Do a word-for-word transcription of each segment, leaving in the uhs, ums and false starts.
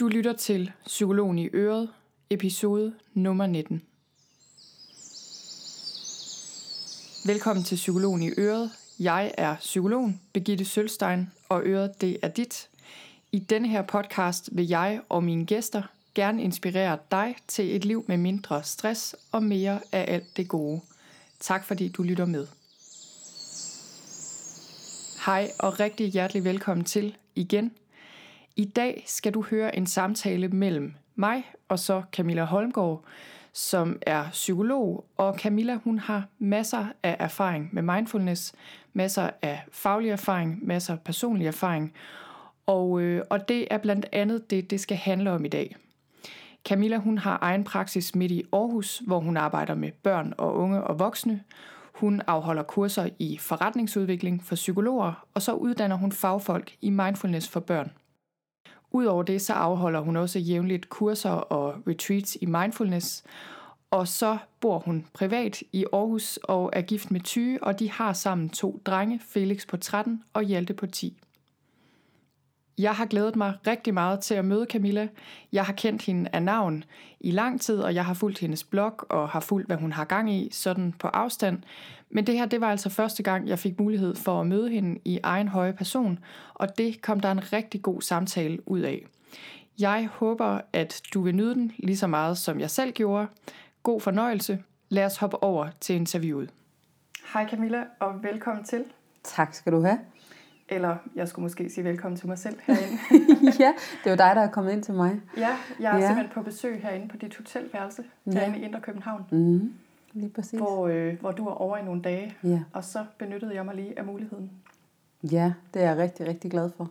Du lytter til Psykologen i Øret, episode nummer nitten. Velkommen til Psykologen i Øret. Jeg er psykologen Birgitte Sølstein, og Øret det er dit. I denne her podcast vil jeg og mine gæster gerne inspirere dig til et liv med mindre stress og mere af alt det gode. Tak fordi du lytter med. Hej og rigtig hjertelig velkommen til igen. I dag skal du høre en samtale mellem mig og så Camilla Holmgaard, som er psykolog. Og Camilla, hun har masser af erfaring med mindfulness, masser af faglig erfaring, masser af personlig erfaring. Og, øh, og det er blandt andet det, det skal handle om i dag. Camilla, hun har egen praksis midt i Aarhus, hvor hun arbejder med børn og unge og voksne. Hun afholder kurser i forretningsudvikling for psykologer, og så uddanner hun fagfolk i mindfulness for børn. Udover det, så afholder hun også jævnligt kurser og retreats i mindfulness. Og så bor hun privat i Aarhus og er gift med Thyge, og de har sammen to drenge, Felix på tretten og Hjalte på ti. Jeg har glædet mig rigtig meget til at møde Camilla. Jeg har kendt hende af navn i lang tid, og jeg har fulgt hendes blog og har fulgt, hvad hun har gang i, sådan på afstand. Men det her, det var altså første gang, jeg fik mulighed for at møde hende i egen høje person, og det kom der en rigtig god samtale ud af. Jeg håber, at du vil nyde den lige så meget, som jeg selv gjorde. God fornøjelse. Lad os hoppe over til interviewet. Hej Camilla, og velkommen til. Tak skal du have. Eller jeg skulle måske sige velkommen til mig selv herinde. Ja, det var dig, der er kommet ind til mig. Ja, jeg er ja. simpelthen på besøg herinde på dit hotelværelse, herinde ja. i Indre København. Mm, lige præcis. Hvor, øh, hvor du er over i nogle dage, ja. og så benyttede jeg mig lige af muligheden. Ja, det er jeg rigtig, rigtig glad for.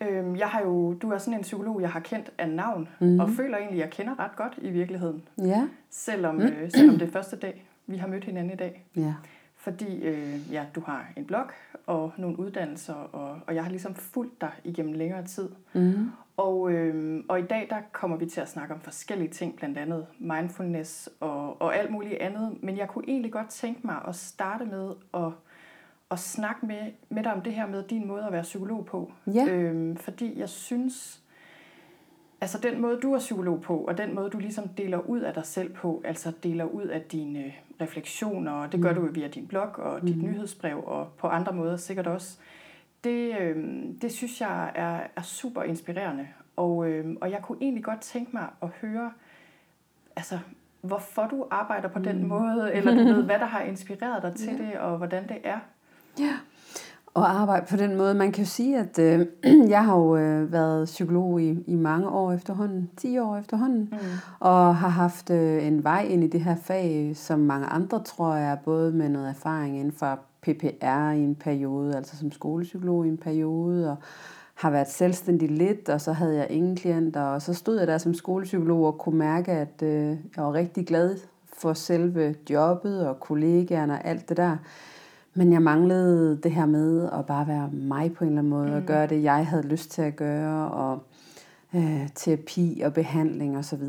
Øhm, jeg har jo, du er sådan en psykolog, jeg har kendt af navn, mm. og føler egentlig, jeg kender ret godt i virkeligheden. Ja. Selvom, øh, selvom det er første dag, vi har mødt hinanden i dag. Ja. Fordi øh, ja, du har en blog og nogle uddannelser, og, og jeg har ligesom fulgt dig igennem længere tid. Mm. Og, øh, og i dag, der kommer vi til at snakke om forskellige ting, blandt andet mindfulness og, og alt muligt andet. Men jeg kunne egentlig godt tænke mig at starte med at, at snakke med, med dig om det her med din måde at være psykolog på. Yeah. Øh, fordi jeg synes... Altså den måde, du er psykolog på, og den måde, du ligesom deler ud af dig selv på, altså deler ud af dine refleksioner, og det gør du via din blog og dit mm. nyhedsbrev, og på andre måder sikkert også, det, øh, det synes jeg er, er super inspirerende. Og, øh, og jeg kunne egentlig godt tænke mig at høre, altså hvorfor du arbejder på mm. den måde, eller du ved, hvad der har inspireret dig til yeah. det, og hvordan det er. Ja. Yeah. Og arbejde på den måde. Man kan jo sige, at øh, jeg har jo øh, været psykolog i, i mange år efterhånden, ti år efterhånden, mm. og har haft øh, en vej ind i det her fag, som mange andre tror jeg, både med noget erfaring inden for P P R i en periode, altså som skolepsykolog i en periode, og har været selvstændig lidt, og så havde jeg ingen klienter, og så stod jeg der som skolepsykolog og kunne mærke, at øh, jeg var rigtig glad for selve jobbet og kollegaerne og alt det der. Men jeg manglede det her med at bare være mig på en eller anden måde, mm. og gøre det, jeg havde lyst til at gøre, og øh, terapi og behandling osv.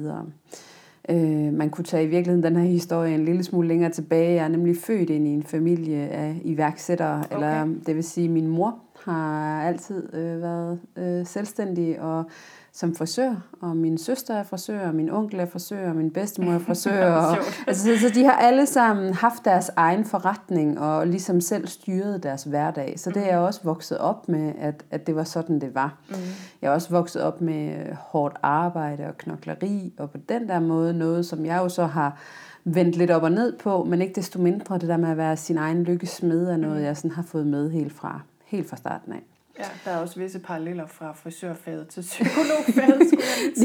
Øh, man kunne tage i virkeligheden den her historie en lille smule længere tilbage. Jeg er nemlig født ind i en familie af iværksættere, okay. eller det vil sige, min mor har altid øh, været øh, selvstændig og som frisør, og min søster er frisør, og min onkel er frisør, og min bedstemor er frisør. Og, altså, så de har alle sammen haft deres egen forretning, og ligesom selv styret deres hverdag. Så det er jeg også vokset op med, at, at det var sådan, det var. Mm. Jeg er også vokset op med hårdt arbejde og knokleri, og på den der måde noget, som jeg jo så har vendt lidt op og ned på, men ikke desto mindre det der med at være sin egen lykkesmed, er noget, jeg sådan har fået med helt fra, helt fra starten af. Ja, der er også visse paralleller fra frisørfaget til psykologfaget.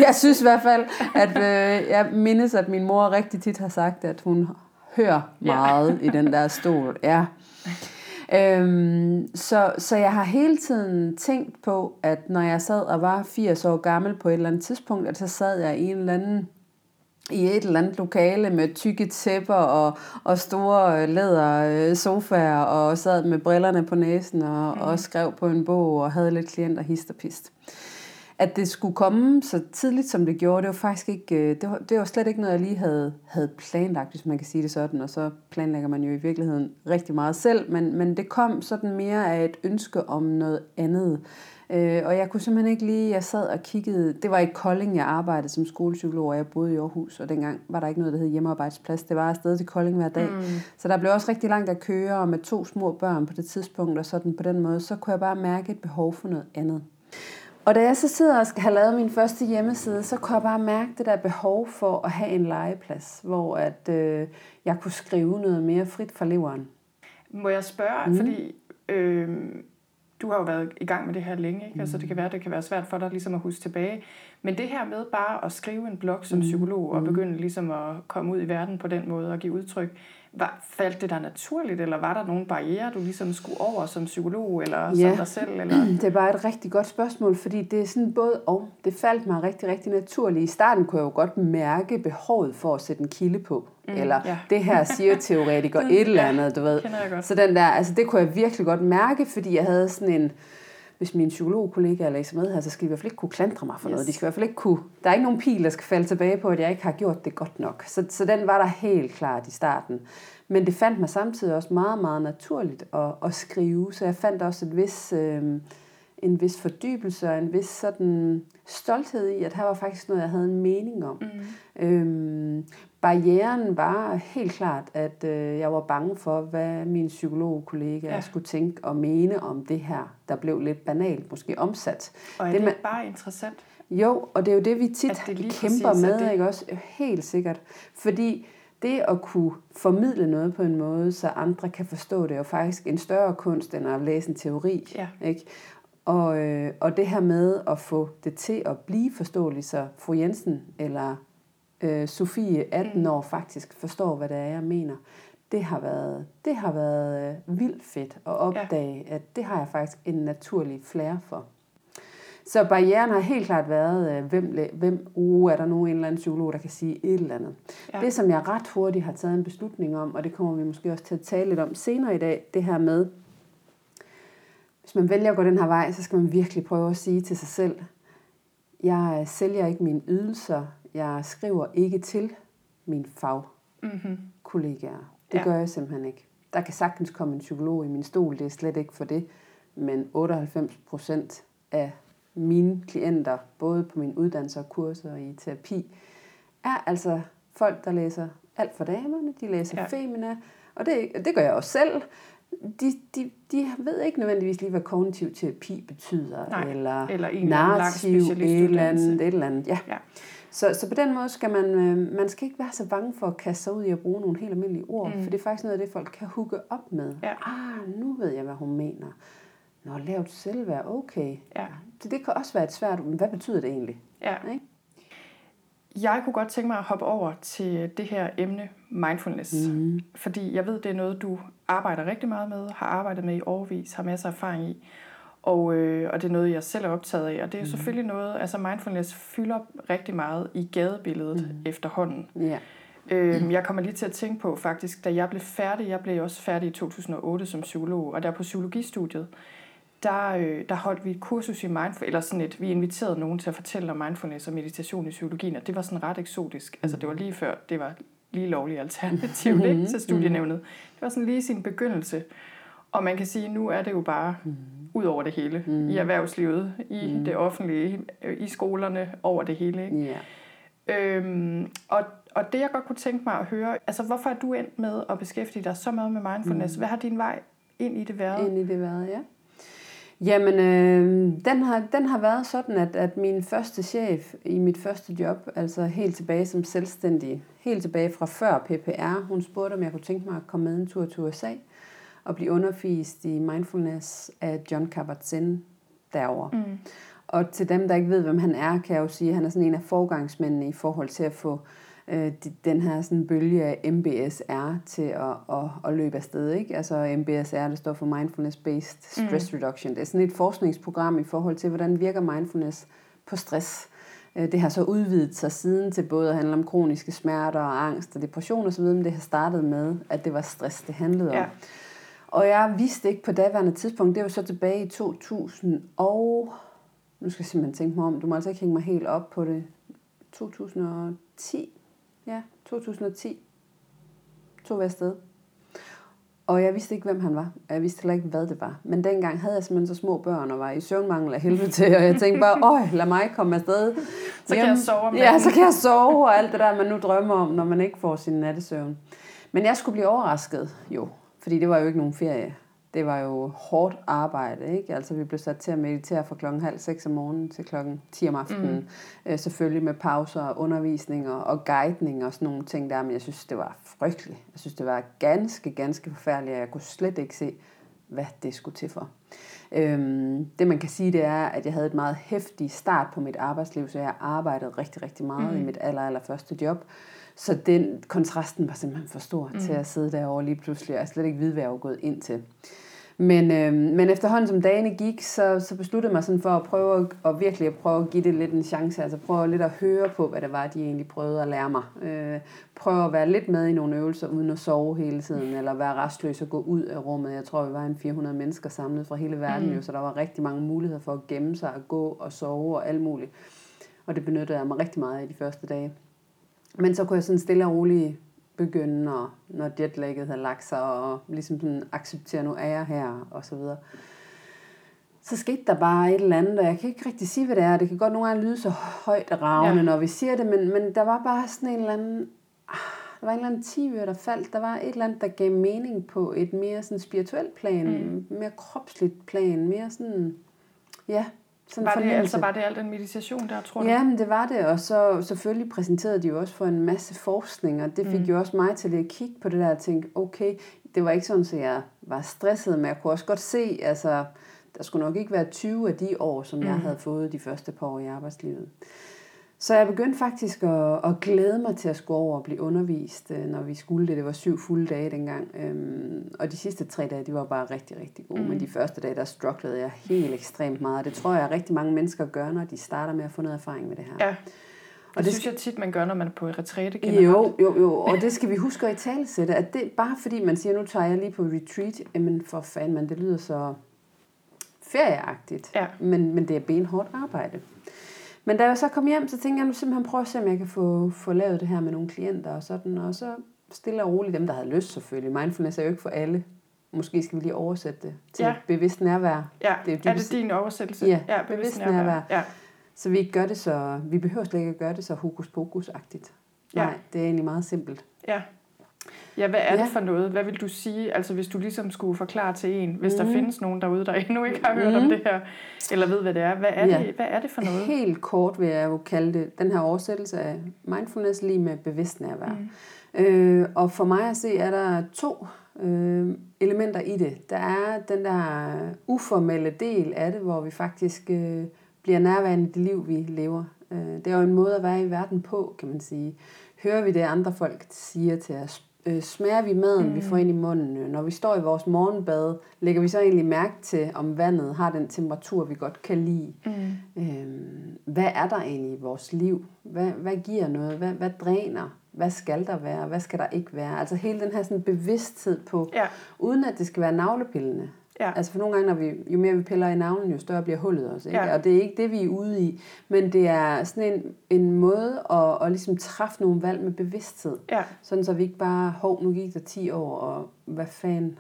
Jeg synes i hvert fald, at øh, jeg mindes, at min mor rigtig tit har sagt, at hun hører meget ja. i den der stol. Ja. Øhm, så, så jeg har hele tiden tænkt på, at når jeg sad og var firs år gammel på et eller andet tidspunkt, at så sad jeg i en eller anden... i et eller andet lokale med tykke tæpper og, og store læder sofaer og sad med brillerne på næsen og, mm. og skrev på en bog og havde lidt klienter hist og pist. at det skulle komme så tidligt, som det gjorde, det var faktisk ikke, det var, det var slet ikke noget, jeg lige havde, havde planlagt, hvis man kan sige det sådan, og så planlægger man jo i virkeligheden rigtig meget selv, men, men det kom sådan mere af et ønske om noget andet, øh, og jeg kunne simpelthen ikke lige, jeg sad og kiggede, det var i Kolding, jeg arbejdede som skolepsykolog, og jeg boede i Aarhus, og dengang var der ikke noget, der hed hjemmearbejdsplads, det var afsted til Kolding hver dag, mm. så der blev også rigtig langt at køre, og med to små børn på det tidspunkt, og sådan på den måde, så kunne jeg bare mærke et behov for noget andet. Og da jeg så sidder og skal have lavet min første hjemmeside, så kunne jeg bare mærke det der behov for at have en legeplads, hvor at, øh, jeg kunne skrive noget mere frit fra leveren. Må jeg spørge, mm. fordi øh, du har jo været i gang med det her længe, ikke? Mm. Altså, det kan være, det kan være svært for dig ligesom at huske tilbage. Men det her med bare at skrive en blog som psykolog mm. og begynde ligesom at komme ud i verden på den måde og give udtryk, var, faldt det der naturligt, eller var der nogle barrierer, du ligesom skulle over som psykolog, eller ja. som dig selv? Eller? Det er bare et rigtig godt spørgsmål, fordi det er sådan både og. Det faldt mig rigtig, rigtig naturligt. I starten kunne jeg jo godt mærke behovet for at sætte en kilde på, mm, eller ja. det her siger teoretiker et eller andet, du ved. Så den der, altså det kunne jeg virkelig godt mærke, fordi jeg havde sådan en, hvis mine psykologkollegaer læser med her, så skal de i hvert fald ikke kunne klandre mig for yes. noget. De skal i hvert fald ikke kunne, der er ikke nogen pil, der skal falde tilbage på, at jeg ikke har gjort det godt nok. Så, så den var der helt klart i starten. Men det fandt mig samtidig også meget, meget naturligt at, at skrive. Så jeg fandt også et vis, øh, en vis fordybelse og en vis sådan stolthed i, at her var faktisk noget, jeg havde en mening om. Mm. Øhm, barrieren var helt klart, at øh, jeg var bange for, hvad mine psykologkollegaer ja. skulle tænke og mene om det her, der blev lidt banalt, måske omsat. Og er det, det man... bare interessant? Jo, og det er jo det, vi tit det kæmper med, det... ikke også? Helt sikkert. Fordi det at kunne formidle noget på en måde, så andre kan forstå det, er jo faktisk en større kunst, end at læse en teori. Ja. Ikke? Og, øh, og det her med at få det til at blive forståeligt, så fru Jensen eller øh, Sofie, atten år, faktisk forstår, hvad det er, jeg mener. Det har været, det har været øh, vildt fedt at opdage, ja. at det har jeg faktisk en naturlig flair for. Så barrieren har helt klart været, øh, hvem, hvem uh, er der nu en eller anden psykolog, der kan sige et eller andet. Ja. Det, som jeg ret hurtigt har taget en beslutning om, og det kommer vi måske også til at tale lidt om senere i dag, det her med, hvis man vælger at gå den her vej, så skal man virkelig prøve at sige til sig selv, jeg sælger ikke mine ydelser, jeg skriver ikke til mine fagkollegaer. Det ja. gør jeg simpelthen ikke. Der kan sagtens komme en psykolog i min stol, det er slet ikke for det, men otteoghalvfems procent af mine klienter, både på mine uddannelser og kurser og i terapi, er altså folk, der læser alt for damerne, de læser ja. femina, og det, det gør jeg også selv. De, de, de ved ikke nødvendigvis lige, hvad kognitiv terapi betyder. Nej, eller, eller narrativ, et eller andet. Et eller andet. Ja. Ja. Så, så på den måde skal man, man skal ikke være så bange for at kaste sig ud i at bruge nogle helt almindelige ord, mm. for det er faktisk noget af det, folk kan hugge op med. Ja. Ah, nu ved jeg, hvad hun mener. Nå, lavt selvværd, okay. Ja. Det, det kan også være et svært, men hvad betyder det egentlig? Ja. Ikke? Jeg kunne godt tænke mig at hoppe over til det her emne, mindfulness. Mm. Fordi jeg ved, det er noget, du arbejder rigtig meget med, har arbejdet med i årevis, har masser af erfaring i. Og, øh, og det er noget, jeg selv er optaget af. Og det er jo mm. selvfølgelig noget, altså mindfulness fylder rigtig meget i gadebilledet mm. efterhånden. Yeah. Øhm, jeg kommer lige til at tænke på faktisk, da jeg blev færdig, jeg blev også færdig i to tusind og otte som psykolog, og der på psykologistudiet, Der, øh, der holdt vi et kursus i mindfulness, eller sådan et, vi inviterede nogen til at fortælle om mindfulness og meditation i psykologien, og det var sådan ret eksotisk. Altså det var lige før, det var lige lovligt alternativt mm-hmm. ikke, til studienævnet. Det var sådan lige sin begyndelse. Og man kan sige, nu er det jo bare mm-hmm. ud over det hele. Mm-hmm. I erhvervslivet, i mm-hmm. det offentlige, i skolerne, over det hele. Ikke? Yeah. Øhm, og, og det jeg godt kunne tænke mig at høre, altså hvorfor er du endt med at beskæftige dig så meget med mindfulness? Mm-hmm. Hvad har din vej ind i det været? Ind i det været, ja. Jamen, øh, den, har, den har været sådan, at, at min første chef i mit første job, altså helt tilbage som selvstændig, helt tilbage fra før P P R, hun spurgte, om jeg kunne tænke mig at komme med en tur til U S A og blive undervist i mindfulness af John Kabat-Zinn derovre. Mm. Og til dem, der ikke ved, hvem han er, kan jeg jo sige, at han er sådan en af forgangsmændene i forhold til at få øh, den her sådan bølge af M B S R til at, at, at løbe afsted. Ikke? Altså M B S R, det står for Mindfulness-Based Stress mm. Reduction. Det er sådan et forskningsprogram i forhold til, hvordan virker mindfulness på stress. Det har så udvidet sig siden til både at handle om kroniske smerter og angst og depression osv., men det har startet med, at det var stress, det handlede om. Ja. Og jeg vidste ikke på daværende tidspunkt, det var så tilbage i to tusind og nu skal jeg simpelthen tænke mig om, du må altså ikke hænge mig helt op på det, to tusind og ti, ja, to tusind og ti, tog vi afsted. Og jeg vidste ikke, hvem han var, og jeg vidste heller ikke, hvad det var. Men dengang havde jeg simpelthen så små børn, og var i søvnmangel af helvede til, og jeg tænkte bare, øj, lad mig komme afsted. Så kan jeg sove om natten. Ja, så kan jeg sove, og alt det der, man nu drømmer om, når man ikke får sin nattesøvn. Men jeg skulle blive overrasket, jo, fordi det var jo ikke nogen ferie. Det var jo hårdt arbejde, ikke? Altså, vi blev sat til at meditere fra klokken halv seks om morgenen til klokken ti om aftenen. Mm. Selvfølgelig med pauser og undervisninger og guidning og sådan nogle ting der. Men jeg synes, det var frygteligt. Jeg synes, det var ganske, ganske forfærdeligt, og jeg kunne slet ikke se, hvad det skulle til for. Øhm, det, man kan sige, det er, at jeg havde et meget heftigt start på mit arbejdsliv, så jeg arbejdede rigtig, rigtig meget mm. i mit aller, aller første job. Så den kontrasten var simpelthen for stor mm. til at sidde derovre lige pludselig, og jeg slet ikke vide, hvad jeg var gået ind til. Men, øh, men efterhånden, som dagene gik, så, så besluttede jeg mig sådan for at prøve at virkelig at prøve at give det lidt en chance. Altså prøve lidt at høre på, hvad det var, de egentlig prøvede at lære mig. Øh, prøve at være lidt med i nogle øvelser, uden at sove hele tiden, eller være restløs og gå ud af rummet. Jeg tror, vi var en fire hundrede mennesker samlet fra hele verden, mm. jo, så der var rigtig mange muligheder for at gemme sig, at gå og sove og alt muligt. Og det benyttede jeg mig rigtig meget af de første dage. Men så kunne jeg sådan stille og roligt begynde, når, når jetlaget havde lagt sig, og ligesom sådan acceptere, nu er jeg her, og så videre. Så skete der bare et eller andet, og jeg kan ikke rigtig sige, hvad det er. Det kan godt nogle gange lyde så højt ravne, ja. Når vi siger det, men, men der var bare sådan en eller anden, der var en eller anden tivør, der faldt. Der var et eller andet, der gav mening på et mere sådan spirituelt plan, mm. mere kropsligt plan, mere sådan, ja... Var det, altså var det alt den meditation der, tror du? Ja, men det var det, og så selvfølgelig præsenterede de jo også for en masse forskning, og det fik mm. jo også mig til at kigge på det der og tænke, okay, det var ikke sådan, at jeg var stresset, men jeg kunne også godt se, altså, der skulle nok ikke være tyve af de år, som mm. jeg havde fået de første par år i arbejdslivet. Så jeg begyndte faktisk at, at glæde mig til at skulle over og blive undervist, når vi skulle det. Det var syv fulde dage dengang. Og de sidste tre dage, de var bare rigtig, rigtig gode. Mm. Men de første dage, der strugglede jeg helt ekstremt meget. Det tror jeg, rigtig mange mennesker gør, når de starter med at få noget erfaring med det her. Ja. Det, og det synes jeg tit, man gør, når man er på retræte generelt. Jo, jo, jo. Og det skal vi huske at italesætte. At det, bare fordi man siger, nu tager jeg lige på retreat. Jamen for fanden, man, det lyder så ferieagtigt. Ja. Men, men det er benhårdt arbejde. Men da jeg så kom hjem, så tænkte jeg, nu simpelthen prøve at se, om jeg kan få, få lavet det her med nogle klienter og sådan. Og så stille og roligt, dem der havde lyst selvfølgelig. Mindfulness er jo ikke for alle. Måske skal vi lige oversætte det til ja. bevidst nærvær. Ja, det er, er det din oversættelse? Ja, ja bevidst, bevidst nærvær. nærvær. Ja. Så vi ikke gør det så, vi behøver slet ikke at gøre det så hokus-pokus-agtigt. Nej, ja. Det er egentlig meget simpelt. Ja. Ja, hvad er det ja. for noget? Hvad vil du sige, altså hvis du ligesom skulle forklare til en, hvis mm. der findes nogen derude, der endnu ikke har hørt mm. om det her, eller ved, hvad det er. Hvad er, ja. det, hvad er det for noget? Helt kort vil jeg jo kalde det, den her oversættelse af mindfulness lige med bevidst nærvær. Mm. Øh, og for mig at se, er der to øh, elementer i det. Der er den der uformelle del af det, hvor vi faktisk øh, bliver nærværende i det liv, vi lever. Øh, det er jo en måde at være i verden på, kan man sige. Hører vi det, andre folk siger til os? Smager vi maden, mm. vi får ind i munden? Når vi står i vores morgenbad, lægger vi så egentlig mærke til, om vandet har den temperatur, vi godt kan lide? Mm. Øhm, hvad er der egentlig i vores liv? Hvad, hvad giver noget? Hvad, hvad dræner? Hvad skal der være? Hvad skal der ikke være? Altså hele den her sådan bevidsthed på, ja. uden at det skal være navlepillende. Ja. Altså for nogle gange, når vi, jo mere vi piller i navlen, jo større bliver hullet også. Ikke? Ja. Og det er ikke det, vi er ude i. Men det er sådan en, en måde at, at ligesom træffe nogle valg med bevidsthed. Ja. Sådan så vi ikke bare, hov, nu gik der ti år, og hvad fanden,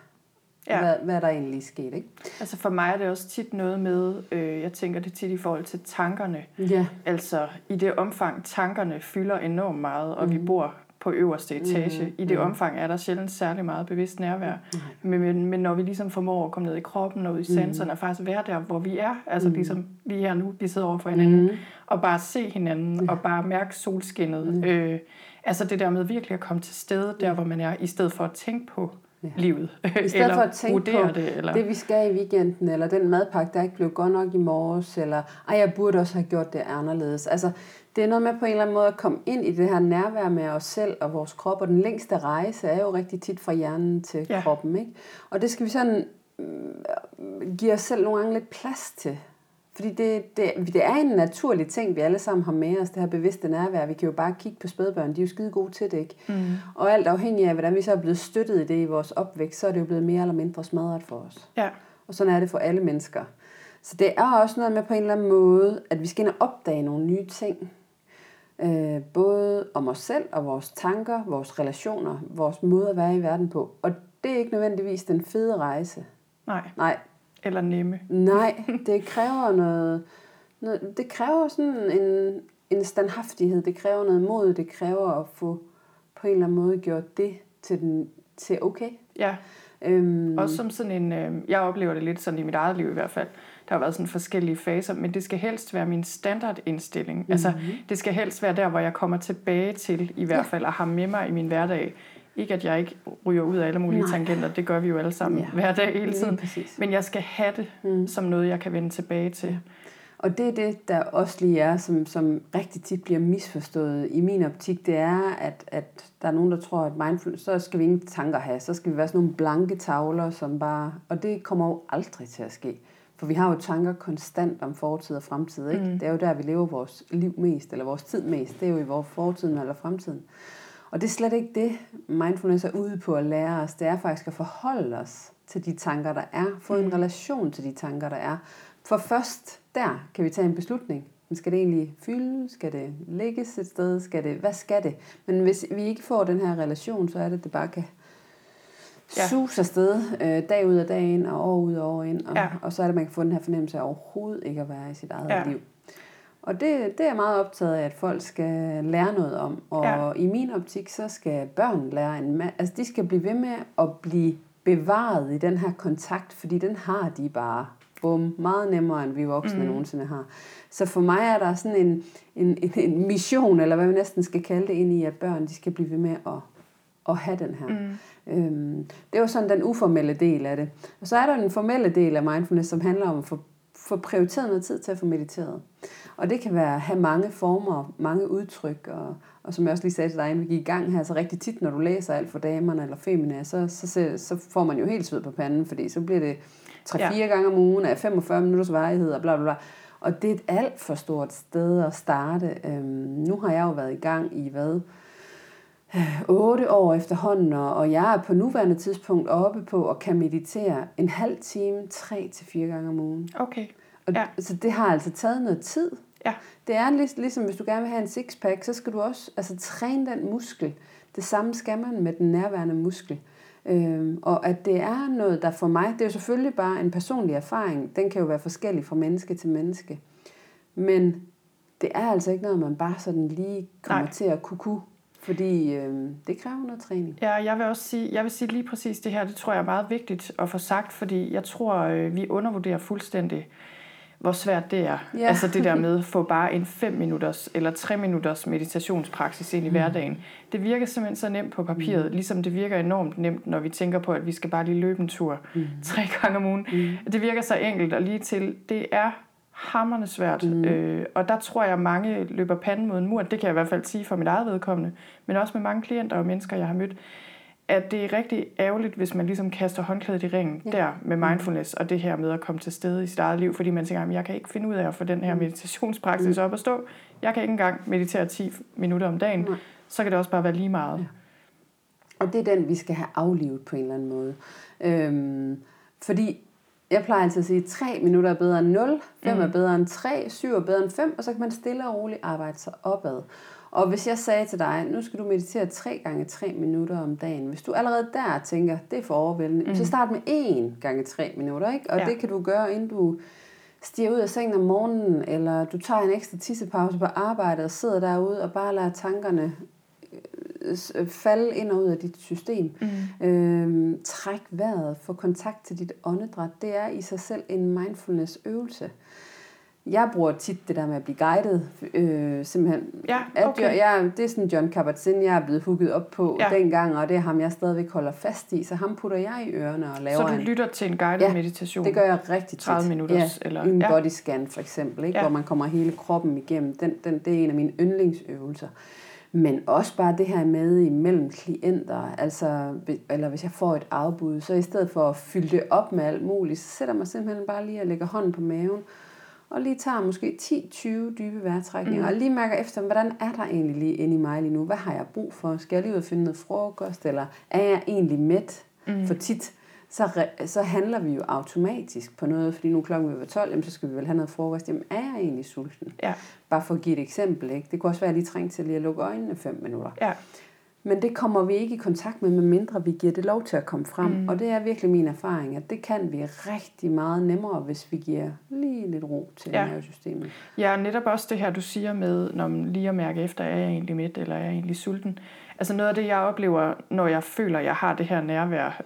ja. hvad, hvad er der egentlig sket? Ikke? Altså for mig er det også tit noget med, øh, jeg tænker det tit i forhold til tankerne. Ja. Altså i det omfang, tankerne fylder enormt meget, og mm. vi bor på øverste etage. Mm, I det mm. omfang er der sjældent særlig meget bevidst nærvær. Mm. Men, men, men når vi ligesom formår at komme ned i kroppen og ud i sanserne, mm. og faktisk være der, hvor vi er, altså mm. ligesom vi er her nu, vi sidder over for hinanden, mm. og bare se hinanden, mm. og bare mærke solskinnet. Mm. Øh, altså det der med virkelig at komme til stede, der hvor man er, i stedet for at tænke på ja. livet. I stedet eller for at tænke på det, eller... det, vi skal i weekenden, eller den madpakke, der ikke blev godt nok i morges, eller ej, jeg burde også have gjort det anderledes. Altså, det er noget med på en eller anden måde at komme ind i det her nærvær med os selv og vores krop, og den længste rejse er jo rigtig tit fra hjernen til ja. kroppen, ikke? Og det skal vi sådan øh, give os selv nogle gange lidt plads til. Fordi det, det, det er en naturlig ting, vi alle sammen har med os, det her bevidste nærvær. Vi kan jo bare kigge på spædbørn, de er jo skide gode til det, ikke? Mm. Og alt afhængig af, hvordan vi så er blevet støttet i det i vores opvækst, så er det jo blevet mere eller mindre smadret for os. Ja. Og sådan er det for alle mennesker. Så det er også noget med på en eller anden måde, at vi skal ind og opdage nogle nye ting. Øh, både om os selv og vores tanker, vores relationer, vores måde at være i verden på. Og det er ikke nødvendigvis den fede rejse. Nej. Nej. Eller nemme. Nej, det kræver noget, noget det kræver sådan en, en standhaftighed, det kræver noget mod, det kræver at få på en eller anden måde gjort det til, den, til okay. Ja. Øhm. Også som sådan en, øh, jeg oplever det lidt sådan i mit eget liv i hvert fald. Der har været sådan forskellige faser, men det skal helst være min standardindstilling. Mm-hmm. Altså, det skal helst være der, hvor jeg kommer tilbage til i hvert fald, og har med mig i min hverdag. Ikke at jeg ikke ryger ud af alle mulige Nej. tangenter, det gør vi jo alle sammen ja. hver dag hele tiden. Men jeg skal have det mm. som noget, jeg kan vende tilbage til. Og det er det, der også lige er, som, som rigtig tit bliver misforstået i min optik, det er, at, at der er nogen, der tror, at mindfulness, så skal vi ingen tanker have, så skal vi være sådan nogle blanke tavler, som bare, og det kommer jo aldrig til at ske. For vi har jo tanker konstant om fortid og fremtid, ikke? Mm. Det er jo der, vi lever vores liv mest, eller vores tid mest, det er jo i vores fortiden eller fremtiden. Og det er slet ikke det, mindfulness er ude på at lære os. Det er faktisk at forholde os til de tanker, der er. Få en relation til de tanker, der er. For først der kan vi tage en beslutning. Skal det egentlig fylde? Skal det lægges et sted? Skal det, hvad skal det? Men hvis vi ikke får den her relation, så er det, det bare kan suse afsted øh, dag ud af dagen og år ud og år ind. Og, ja. og så er det, man kan få den her fornemmelse af overhovedet ikke at være i sit eget ja. liv. Og det, det er meget optaget af, at folk skal lære noget om. Og ja. i min optik, så skal børn lære en masse. Altså, de skal blive ved med at blive bevaret i den her kontakt, fordi den har de bare bum, meget nemmere, end vi voksne mm. nogensinde har. Så for mig er der sådan en, en, en, en mission, eller hvad vi næsten skal kalde det, ind i, at børn de skal blive ved med at, at have den her. Mm. Øhm, det er jo sådan den uformelle del af det. Og så er der den formelle del af mindfulness, som handler om at få, få prioriteret noget tid til at få mediteret. Og det kan være at have mange former, mange udtryk, og, og som jeg også lige sagde til dig, inden vi gik i gang her, så rigtig tit, når du læser alt for damerne eller femina, så, så, så får man jo helt sved på panden, fordi så bliver det tre-fire ja. gange om ugen af femogfyrre minutters varighed og bla bla bla. Og det er et alt for stort sted at starte. Øhm, nu har jeg jo været i gang i hvad? otte år efterhånden, og jeg er på nuværende tidspunkt oppe på og kan meditere en halv time, tre til fire gange om ugen. Okay. Og ja. Så det har altså taget noget tid. Ja. Det er lig, ligesom, hvis du gerne vil have en sixpack, så skal du også altså, træne den muskel. Det samme skal man med den nærværende muskel. Øhm, og at det er noget, der for mig, det er jo selvfølgelig bare en personlig erfaring. Den kan jo være forskellig fra menneske til menneske. Men det er altså ikke noget, man bare sådan lige kommer Nej. til at kuku. Fordi øh, det kræver noget træning. Ja, jeg vil også sige, jeg vil sige lige præcis det her, det tror jeg er meget vigtigt at få sagt, fordi jeg tror, øh, vi undervurderer fuldstændig, hvor svært det er. Ja. Altså det der med at få bare en fem minutters eller tre minutters meditationspraksis ind i mm. hverdagen. Det virker simpelthen så nemt på papiret, mm. ligesom det virker enormt nemt, når vi tænker på, at vi skal bare lige løbe en tur mm. tre gange om ugen. Mm. Det virker så enkelt og lige til, det er hamrende svært, mm. øh, og der tror jeg, mange løber panden mod en mur, det kan jeg i hvert fald sige for mit eget vedkommende, men også med mange klienter og mennesker, jeg har mødt, at det er rigtig ærgerligt, hvis man ligesom kaster håndklædet i ringen ja. der med mindfulness, og det her med at komme til stede i sit eget liv, fordi man tænker, jamen, jeg kan ikke finde ud af at få den her meditationspraksis mm. op at stå, jeg kan ikke engang meditere ti minutter om dagen, mm. så kan det også bare være lige meget. Ja. Og det er den, vi skal have aflivet på en eller anden måde. Øhm, fordi jeg plejer altid at sige, at tre minutter er bedre end nul, fem mm. er bedre end tre, syv er bedre end fem, og så kan man stille og roligt arbejde sig opad. Og hvis jeg sagde til dig, nu skal du meditere tre gange tre minutter om dagen, hvis du allerede der tænker, det er for overvældende, mm. så start med en gange tre minutter, ikke? Og ja. det kan du gøre, inden du stiger ud af sengen om morgenen, eller du tager en ekstra tissepause på arbejdet og sidder derude og bare lader tankerne falde ind og ud af dit system. Mm. Øhm, træk vejret, få kontakt til dit åndedræt. Det er i sig selv en mindfulness øvelse. Jeg bruger tit det der med at blive guidet, øh, simpelthen. Ja, okay. At jeg, det er sådan John Kabat-Zinn, jeg er blevet hooket op på ja. dengang, og det er ham, jeg stadigvæk holder fast i, så ham putter jeg i ørerne og laver en... Så du en, lytter til en guided ja, meditation? Det gør jeg rigtig tit. tredive minutter? Ja, eller, en ja. body scan for eksempel, ikke, ja. hvor man kommer hele kroppen igennem. Den, den, det er en af mine yndlingsøvelser. Men også bare det her med imellem klienter, altså, eller hvis jeg får et afbud, så i stedet for at fylde det op med alt muligt, så sætter man simpelthen bare lige og lægger hånden på maven, og lige tager måske ti til tyve dybe vejrtrækninger, mm. og lige mærker efter, hvordan er der egentlig lige inde i mig lige nu? Hvad har jeg brug for? Skal jeg lige ud og finde noget frokost, eller er jeg egentlig mæt? Mm. For tit, så, så handler vi jo automatisk på noget, fordi nu klokken er tolv, jamen, så skal vi vel have noget frokost. Jamen, er jeg egentlig sulten? Ja. Bare for at give et eksempel, ikke? Det kunne også være, at jeg lige trængte til lige at lukke øjnene fem minutter. Ja. Men det kommer vi ikke i kontakt med, medmindre vi giver det lov til at komme frem. Mm. Og det er virkelig min erfaring, at det kan vi rigtig meget nemmere, hvis vi giver lige lidt ro til ja. nervesystemet. Ja, netop også det her, du siger med, når man lige at mærke efter, er jeg egentlig mæt, eller er jeg egentlig sulten. Altså noget af det, jeg oplever, når jeg føler, jeg har det her nærvær,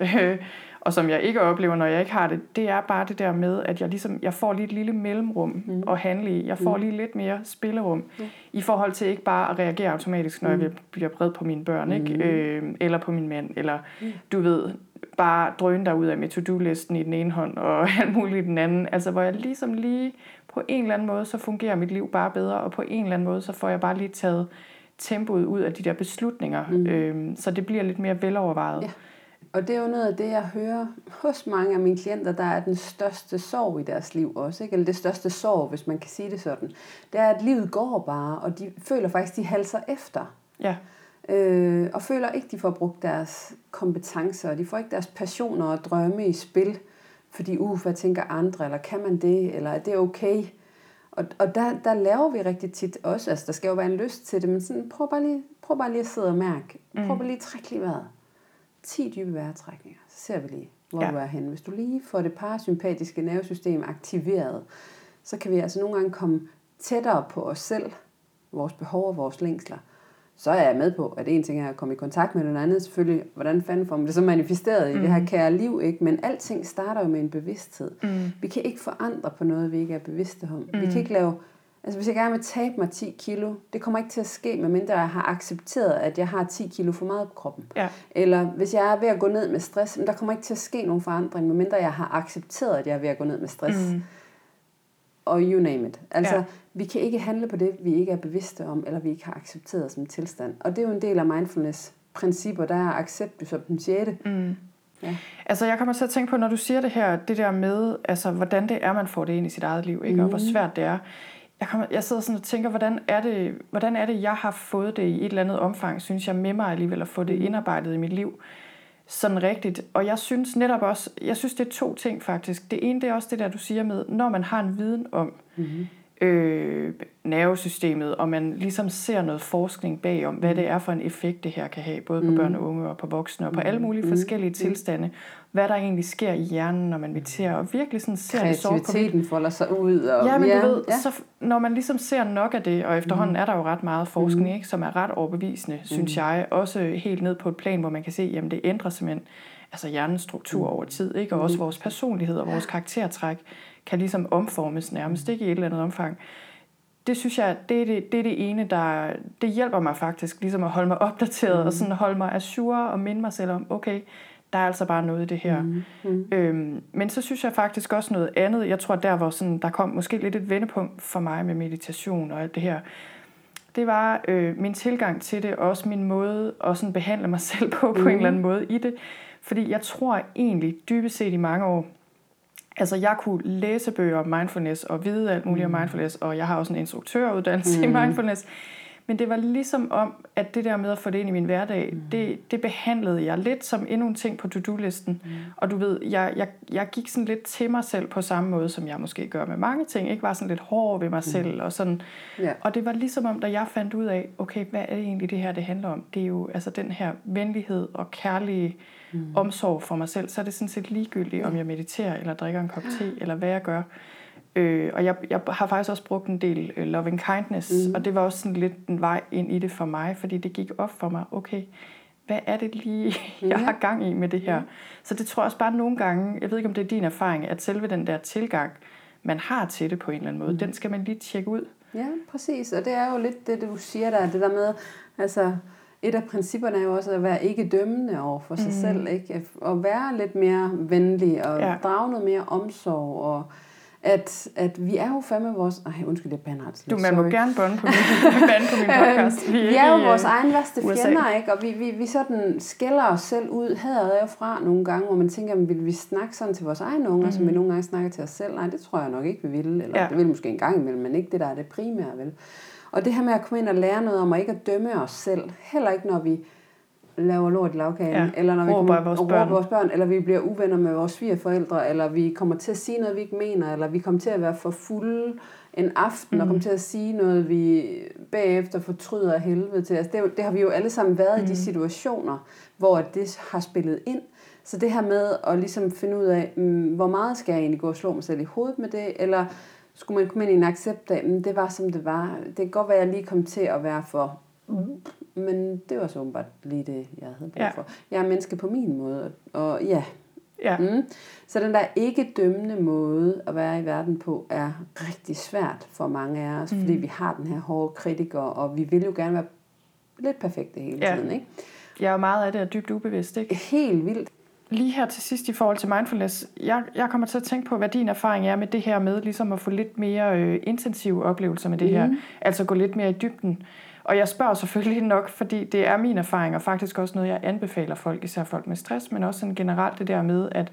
og som jeg ikke oplever, når jeg ikke har det, det er bare det der med, at jeg, ligesom, jeg får lige et lille mellemrum mm. at handle i. Jeg får mm. lige lidt mere spillerum mm. i forhold til ikke bare at reagere automatisk, når mm. jeg bliver vred på mine børn, ikke? Mm. Øh, eller på min mand, eller mm. du ved, bare drøne derud af med to-do-listen i den ene hånd, og alt muligt i den anden. Altså hvor jeg ligesom lige på en eller anden måde, så fungerer mit liv bare bedre, og på en eller anden måde, så får jeg bare lige taget tempoet ud af de der beslutninger, mm. øh, så det bliver lidt mere velovervejet. Ja. Og det er jo noget af det, jeg hører hos mange af mine klienter, der er den største sorg i deres liv også, ikke? Eller det største sorg, hvis man kan sige det sådan. Det er, at livet går bare, og de føler faktisk, de halser efter. Ja. Øh, og føler ikke, de får brugt deres kompetencer, og de får ikke deres passioner og drømme i spil, fordi, uh, hvad tænker andre, eller kan man det, eller er det okay? Og, og der, der laver vi rigtig tit også, altså der skal jo være en lyst til det, men sådan, prøv bare lige, prøv bare lige at sidde og mærke. Prøv bare lige at trække lige vejret. ti dybe vejrtrækninger, så ser vi lige, hvor ja. du er henne. Hvis du lige får det parasympatiske nervesystem aktiveret, så kan vi altså nogle gange komme tættere på os selv, vores behov og vores længsler. Så er jeg med på, at en ting er at komme i kontakt med den anden, selvfølgelig, hvordan fanden får man det så manifesteret mm. i det her kære liv, ikke? Men alting starter jo med en bevidsthed. Mm. Vi kan ikke forandre på noget, vi ikke er bevidste om. Mm. Vi kan ikke lave, altså hvis jeg gerne vil tabe mig ti kilo, det kommer ikke til at ske, medmindre jeg har accepteret, at jeg har ti kilo for meget på kroppen. Ja. Eller hvis jeg er ved at gå ned med stress, men der kommer ikke til at ske nogen forandring, medmindre jeg har accepteret, at jeg er ved at gå ned med stress. Mm. Og you name it. Altså, ja. vi kan ikke handle på det, vi ikke er bevidste om, eller vi ikke har accepteret som tilstand. Og det er jo en del af mindfulness-principper, der er accept jo som den sjette. Mm. Ja. Altså, jeg kommer til at tænke på, når du siger det her, det der med, altså, hvordan det er, man får det ind i sit eget liv, ikke? Og mm. hvor svært det er. Jeg, kommer, jeg sidder sådan og tænker, hvordan er, det, hvordan er det, jeg har fået det i et eller andet omfang, synes jeg med mig alligevel at få det indarbejdet i mit liv. Sådan rigtigt. Og jeg synes netop også, jeg synes det er to ting faktisk. Det ene det er også det der, du siger med, når man har en viden om mm-hmm. øh, nervesystemet, og man ligesom ser noget forskning bag om, hvad det er for en effekt det her kan have, både på mm-hmm. børn og unge og på voksne og på alle mulige mm-hmm. forskellige tilstande. Hvad der egentlig sker i hjernen, når man mediterer, og virkelig sådan ser det sort på hvidt. Kreativiteten folder sig ud. Og ja, men ja, du ved, ja. så når man ligesom ser nok af det, og efterhånden mm. er der jo ret meget forskning, mm. ikke, som er ret overbevisende, mm. synes jeg, også helt ned på et plan, hvor man kan se, jamen det ændrer simpelthen altså hjernens struktur mm. over tid, ikke, og mm. også vores personlighed og vores karaktertræk kan ligesom omformes nærmest, ikke i et eller andet omfang. Det synes jeg, det er det, det er det ene, der det hjælper mig faktisk, ligesom at holde mig opdateret, mm. og sådan holde mig ajour og minde mig selv om, okay, der er altså bare noget i det her. Mm, mm. Øhm, men så synes jeg faktisk også noget andet. Jeg tror, der, hvor sådan, der kom måske lidt et vendepunkt for mig med meditation og alt det her, det var øh, min tilgang til det, og også min måde at sådan behandle mig selv på, på mm. en eller anden måde i det. Fordi jeg tror egentlig, dybest set i mange år, altså jeg kunne læse bøger om mindfulness og vide alt muligt mm. om mindfulness, og jeg har også en instruktøruddannelse mm. i mindfulness. Men det var ligesom om, at det der med at få det ind i min hverdag, mm. det, det behandlede jeg lidt som endnu en ting på to-do-listen. Mm. Og du ved, jeg, jeg, jeg gik sådan lidt til mig selv på samme måde, som jeg måske gør med mange ting. Ikke var sådan lidt hård ved mig mm. selv og sådan. Yeah. Og det var ligesom om, da jeg fandt ud af, okay, hvad er det egentlig det her, det handler om? Det er jo altså den her venlighed og kærlige mm. omsorg for mig selv. Så er det sådan set ligegyldigt, om jeg mediterer eller drikker en kop te eller hvad jeg gør. Øh, og jeg, jeg har faktisk også brugt en del øh, loving kindness, mm. og det var også sådan lidt en vej ind i det for mig, fordi det gik op for mig, okay, hvad er det lige, jeg yeah. har gang i med det her? Mm. Så det tror jeg også bare nogle gange, jeg ved ikke om det er din erfaring, at selve den der tilgang, man har til det på en eller anden måde, mm. den skal man lige tjekke ud. Ja, præcis, og det er jo lidt det, du siger der, det der med, altså et af principperne er jo også at være ikke dømmende over for sig mm. selv, ikke? At være lidt mere venlig, og ja. drage noget mere omsorg, og At, at vi er jo fandme vores... Ej, undskyld, det er bandet. Du, man må sorry. gerne bande på min, bande på min podcast. Vi er, vi er jo i, vores egen værste fjender, ikke? Og vi, vi, vi sådan skælder os selv ud, hader jo fra nogle gange, hvor man tænker, vil vi snakke sådan til vores egne unger, mm. som vi nogle gange snakker til os selv? Nej, det tror jeg nok ikke, vi ville. Eller ja. det ville måske en gang imellem, men ikke det, der er det primære, vel? Og det her med at komme ind og lære noget om, at ikke at dømme os selv, heller ikke når vi laver lort i lavkagen, ja, eller når vi kommer vores og råber vores børn, eller vi bliver uvenner med vores svigerforældre, eller vi kommer til at sige noget, vi ikke mener, eller vi kommer til at være for fulde en aften, mm. og kommer til at sige noget, vi bagefter fortryder af helvede til. Altså det, det har vi jo alle sammen været mm. i de situationer, hvor det har spillet ind. Så det her med at ligesom finde ud af, hmm, hvor meget skal jeg egentlig gå og slå mig selv i hovedet med det, eller skulle man komme ind i en accept af, hmm, det var som det var. Det kan godt være, at jeg lige kom til at være for... Mm. Men det var så åbenbart lige det, jeg havde brug for. Ja. Jeg er menneske på min måde, og ja. ja. Mm. Så den der ikke dømmende måde at være i verden på, er rigtig svært for mange af os, mm. fordi vi har den her hårde kritiker, og vi vil jo gerne være lidt perfekte hele ja. tiden, ikke? Jeg er jo meget af det, og dybt ubevidst, ikke? Helt vildt. Lige her til sidst i forhold til mindfulness, jeg, jeg kommer til at tænke på, hvad din erfaring er med det her med ligesom at få lidt mere øh, intensive oplevelser med det mm. her, altså gå lidt mere i dybden. Og jeg spørger selvfølgelig nok, fordi det er min erfaring, og faktisk også noget, jeg anbefaler folk, især folk med stress, men også sådan generelt det der med, at,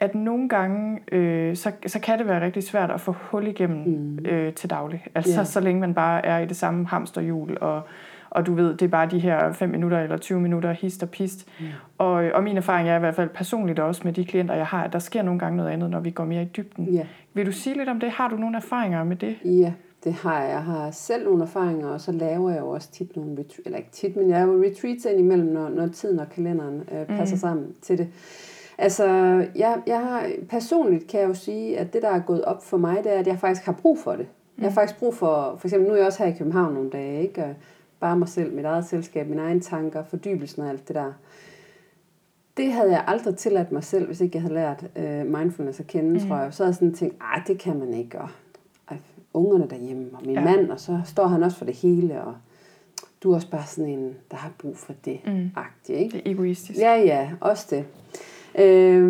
at nogle gange, øh, så, så kan det være rigtig svært at få hul igennem mm. øh, til daglig. Altså yeah. så længe man bare er i det samme hamsterhjul, og, og du ved, det er bare de her fem minutter eller tyve minutter hist og pist. Mm. Og, og min erfaring er i hvert fald personligt også med de klienter, jeg har, at der sker nogle gange noget andet, når vi går mere i dybden. Yeah. Vil du sige lidt om det? Har du nogle erfaringer med det? Ja. Yeah. Det har jeg. Jeg har selv nogle erfaringer, og så laver jeg jo også tit nogle retreats, eller ikke tit, men jeg laver jo retreats ind imellem, når, når tiden og kalenderen øh, passer mm. sammen til det. Altså, jeg, jeg har, personligt kan jeg jo sige, at det, der er gået op for mig, det er, at jeg faktisk har brug for det. Mm. Jeg har faktisk brug for, for eksempel, nu er jeg også her i København nogle dage, ikke? Bare mig selv, mit eget selskab, mine egne tanker, fordybelsen og alt det der. Det havde jeg aldrig tilladt mig selv, hvis ikke jeg havde lært øh, mindfulness at kende, mm. tror jeg. Så havde jeg sådan tænkt, ej, det kan man ikke gøre. Ungerne derhjemme, og min ja. mand, og så står han også for det hele, og du er også bare sådan en, der har brug for det, mm. agtig, ikke? Det er egoistisk. Ja, ja, også det. Øhm,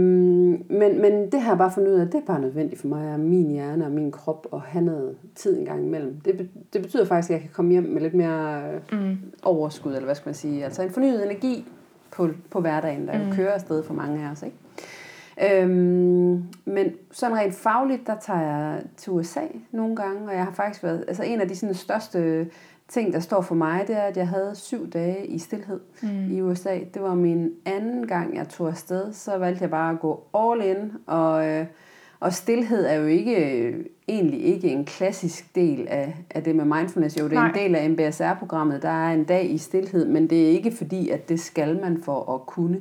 men, men det har jeg bare fundet ud af, det er bare nødvendigt for mig, og min hjerne og min krop, og have noget tid en gang imellem. Det, det betyder faktisk, at jeg kan komme hjem med lidt mere mm. overskud, eller hvad skal man sige, altså en fornyet energi på, på hverdagen, der mm. jo kører afsted for mange af os, ikke? Øhm, men sådan rent fagligt, der tager jeg til U S A nogle gange, og jeg har faktisk været, altså en af de sådan største ting, der står for mig, det er, at jeg havde syv dage i stilhed mm. i U S A. Det var min anden gang, jeg tog afsted, så valgte jeg bare at gå all in, og, og stilhed er jo ikke, egentlig ikke en klassisk del af, af det med mindfulness. Jo, det er Nej. en del af M B S R-programmet, der er en dag i stilhed, men det er ikke fordi, at det skal man for at kunne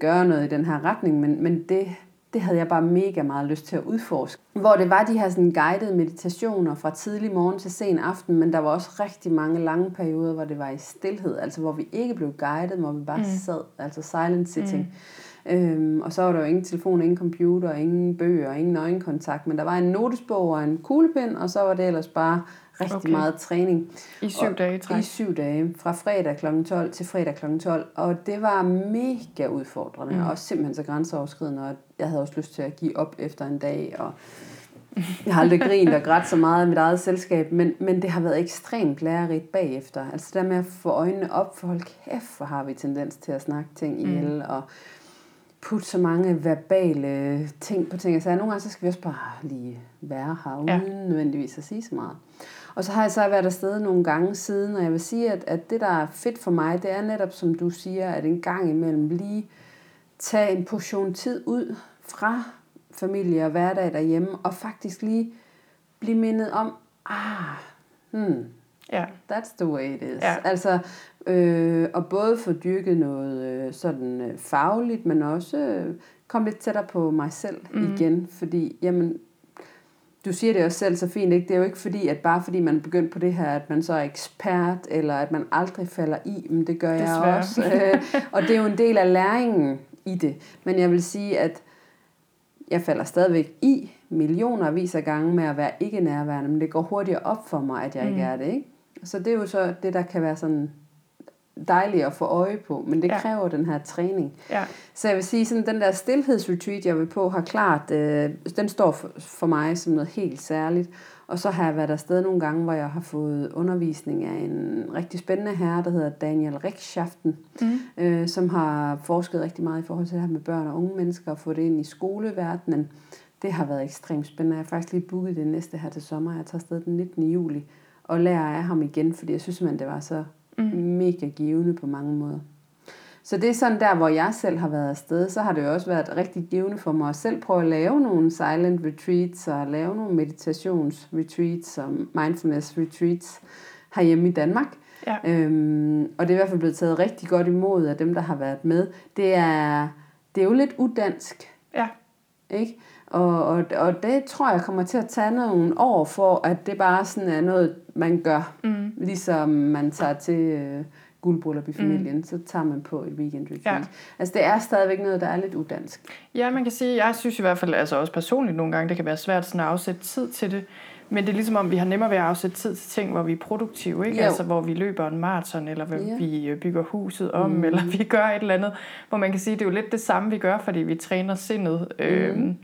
gøre noget i den her retning, men, men det, det havde jeg bare mega meget lyst til at udforske. Hvor det var de her sådan guidede meditationer fra tidlig morgen til sen aften, men der var også rigtig mange lange perioder, hvor det var i stilhed, altså hvor vi ikke blev guidet, hvor vi bare mm. sad, altså silent sitting. Mm. Øhm, og så var der jo ingen telefon, ingen computer, ingen bøger, ingen øjenkontakt, men der var en notesbog og en kuglepind, og så var det ellers bare rigtig okay. meget træning. I syv og, dage i træk. I syv dage. Fra fredag klokken tolv til fredag klokken tolv. Og det var mega udfordrende. Mm. Og simpelthen så grænseoverskridende. Og jeg havde også lyst til at give op efter en dag. Og jeg har aldrig grint og grædt så meget af mit eget selskab. Men, men det har været ekstremt lærerigt bagefter. Altså det der med at få øjnene op for, hold kæft, hvor har vi tendens til at snakke ting ihjel. Mm. Og putte så mange verbale ting på ting. Altså nogle gange så skal vi også bare lige være her, uden ja. nødvendigvis at sige så meget. Og så har jeg så været afsted nogle gange siden, og jeg vil sige, at, at det, der er fedt for mig, det er netop, som du siger, at en gang imellem lige tage en portion tid ud fra familie og hverdag derhjemme, og faktisk lige blive mindet om, ah, hmm, yeah. that's the way it is. Yeah. Altså, øh, og både få dyrket noget sådan fagligt, men også øh, komme lidt tættere på mig selv mm. igen, fordi, jamen, du siger det også selv så fint, ikke? Det er jo ikke fordi, at bare fordi man er begyndt på det her, at man så er ekspert, eller at man aldrig falder i, men det gør Desværre. jeg også. Øh, og det er jo en del af læringen i det. Men jeg vil sige, at jeg falder stadigvæk i millioner vis af gange med at være ikke nærværende, men det går hurtigere op for mig, at jeg mm. ikke er det, ikke? Så det er jo så det, der kan være sådan dejligt at få øje på, men det ja. kræver den her træning. Ja. Så jeg vil sige, sådan den der stilhedsretreat, jeg vil på, har klart, øh, den står for, for mig som noget helt særligt. Og så har jeg været afsted nogle gange, hvor jeg har fået undervisning af en rigtig spændende herre, der hedder Daniel Rick Schaften, mm. øh, som har forsket rigtig meget i forhold til det her med børn og unge mennesker, og få det ind i skoleverdenen. Det har været ekstremt spændende. Jeg har faktisk lige booket det næste her til sommer. Jeg tager afsted den nittende juli og lærer af ham igen, fordi jeg synes simpelthen, det var så mm. mega givende på mange måder. Så det er sådan der, hvor jeg selv har været afsted, så har det jo også været rigtig givende for mig at selv prøve at lave nogle silent retreats og lave nogle meditationsretreats og mindfulness retreats herhjemme i Danmark. Ja. Øhm, og det er i hvert fald blevet taget rigtig godt imod af dem, der har været med. Det er, det er jo lidt udansk. Ja. Ikke? Og, og, og det tror jeg kommer til at tage nogle år for, at det bare sådan er noget, man gør. Mm. Ligesom man tager til... Øh, guldbryllup i familien, mm. så tager man på et weekend retreat. Ja. Altså det er stadigvæk noget, der er lidt udansk. Ja, man kan sige, jeg synes i hvert fald, altså også personligt nogle gange, det kan være svært sådan at afsætte tid til det, men det er ligesom om, vi har nemmere ved at afsætte tid til ting, hvor vi er produktive, ikke? Jo. Altså hvor vi løber en maraton, eller hvor ja. vi bygger huset om, mm. eller vi gør et eller andet, hvor man kan sige, det er jo lidt det samme, vi gør, fordi vi træner sindet, mm. øhm,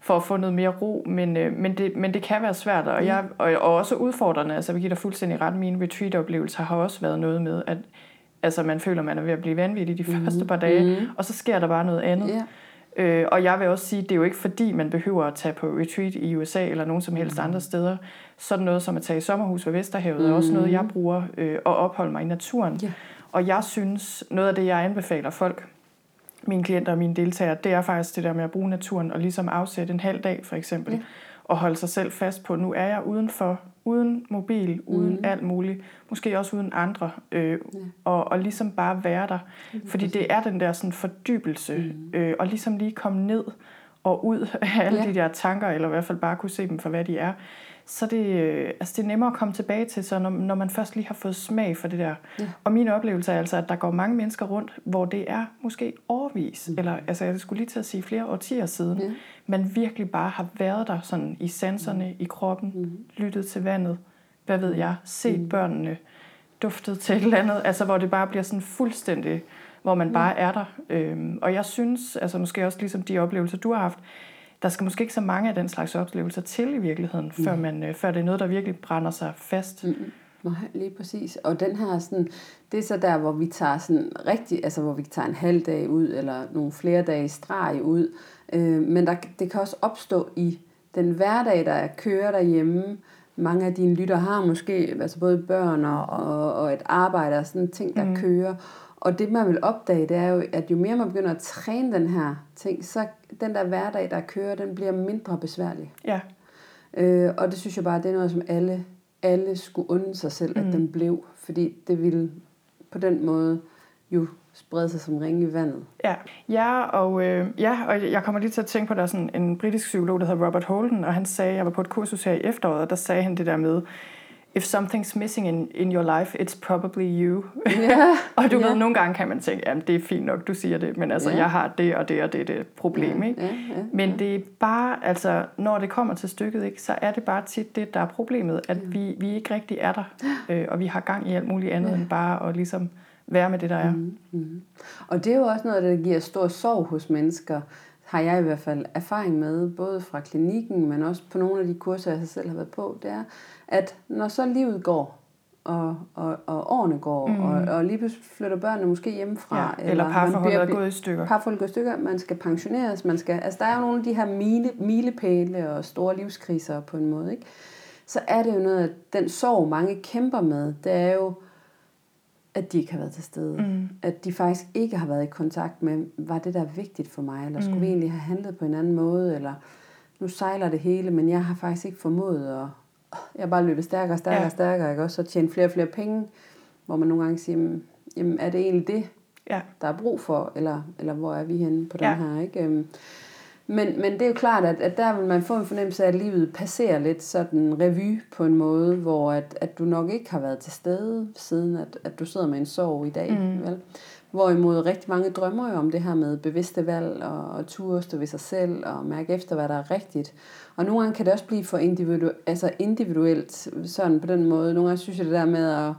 for at få noget mere ro, men, øh, men, det, men det kan være svært, og, jeg, og, og også udfordrende, altså vi giver dig fuldstændig ret, mine retreat-oplevelser har også været noget med, at altså, man føler, man er ved at blive vanvittig de mm. første par dage, mm. og så sker der bare noget andet. Yeah. Øh, og jeg vil også sige, det er jo ikke fordi, man behøver at tage på retreat i U S A, eller nogen som helst mm. andre steder, sådan noget som at tage i sommerhus ved Vesterhavet, mm. er også noget, jeg bruger, øh, at opholde mig i naturen. Yeah. Og jeg synes, noget af det, jeg anbefaler folk, mine klienter og mine deltagere, det er faktisk det der med at bruge naturen og ligesom afsætte en halv dag for eksempel, ja. og holde sig selv fast på, nu er jeg udenfor, uden mobil, uden mm. alt muligt, måske også uden andre, øh, ja. og, og ligesom bare være der, fordi det er den der sådan fordybelse, mm. øh, og ligesom lige komme ned og ud af alle ja. de der tanker, eller i hvert fald bare kunne se dem for hvad de er, så det, altså det er nemmere at komme tilbage til, så når, når man først lige har fået smag for det der. Ja. Og min oplevelse er altså, at der går mange mennesker rundt, hvor det er måske årvis, mm. eller altså jeg skulle lige til at sige flere årtier siden, ja. man virkelig bare har været der sådan i sanserne, mm. i kroppen, mm. lyttet til vandet, hvad ved jeg, set mm. børnene, duftet til et eller andet, altså hvor det bare bliver sådan fuldstændig, hvor man bare mm. er der. Øhm, og jeg synes, altså måske også ligesom de oplevelser, du har haft, der skal måske ikke så mange af den slags oplevelser til i virkeligheden, mm. før, man, øh, før det er noget, der virkelig brænder sig fast. Mm-hmm. Nej, lige præcis. Og den her sådan, det er så der, hvor vi tager sådan rigtig, altså hvor vi tager en halv dag ud, eller nogle flere dage streg ud. Øh, men der, det kan også opstå i den hverdag, der kører derhjemme. Mange af dine lytter har måske altså både børn og, og, og et arbejde og sådan ting, der mm. kører. Og det man vil opdage, det er jo, at jo mere man begynder at træne den her ting, så den der hverdag, der kører, den bliver mindre besværlig. Ja. Øh, og det synes jeg bare, det er noget, som alle, alle skulle unde sig selv, mm. at den blev. Fordi det ville på den måde jo sprede sig som ringe i vandet. Ja, ja, og, øh, ja, og jeg kommer lige til at tænke på, der er sådan en britisk psykolog, der hedder Robert Holden, og han sagde, jeg var på et kursus her i efteråret, og der sagde han det der med, if something's missing in, in your life, it's probably you. Yeah. og du yeah. ved, nogle gange kan man tænke, jamen det er fint nok, du siger det, men altså yeah. jeg har det og det og det, det er et problem. Yeah. Ikke? Yeah. Yeah. Men det er bare, altså når det kommer til stykket, ikke, så er det bare tit det, der er problemet, at yeah. vi, vi ikke rigtig er der, øh, og vi har gang i alt muligt andet yeah. end bare at ligesom være med det, der er. Mm-hmm. Og det er jo også noget, der giver stor sorg hos mennesker, har jeg i hvert fald erfaring med, både fra klinikken, men også på nogle af de kurser, jeg selv har været på, det er, at når så livet går, og, og, og årene går, mm. og, og lige pludselig flytter børnene måske hjemmefra, ja, eller parforholdet er gået i stykker. Parforholdet går i stykker, man skal pensioneres, man skal, altså der er jo nogle af de her mile, milepæle og store livskriser på en måde, ikke? Så er det jo noget, at den sorg, mange kæmper med, det er jo, at de ikke har været til stede. Mm. At de faktisk ikke har været i kontakt med, var det der vigtigt for mig, eller skulle mm. vi egentlig have handlet på en anden måde, eller nu sejler det hele, men jeg har faktisk ikke formået, og jeg bare løbet stærkere og stærkere og ja. stærkere, ikke? Og så tjene flere og flere penge, hvor man nogle gange siger, jamen er det egentlig det, ja. der er brug for, eller, eller hvor er vi henne på den ja. her, ikke? Men, men det er jo klart, at, at der vil man få en fornemmelse af, at livet passerer lidt sådan revy på en måde, hvor at, at du nok ikke har været til stede, siden at, at du sidder med en sorg i dag. Mm. Vel? Hvorimod rigtig mange drømmer jo om det her med bevidste valg, og, og ture stå ved sig selv, og mærke efter, hvad der er rigtigt. Og nogle gange kan det også blive for individu- altså individuelt, sådan på den måde. Nogle gange synes jeg det der med at,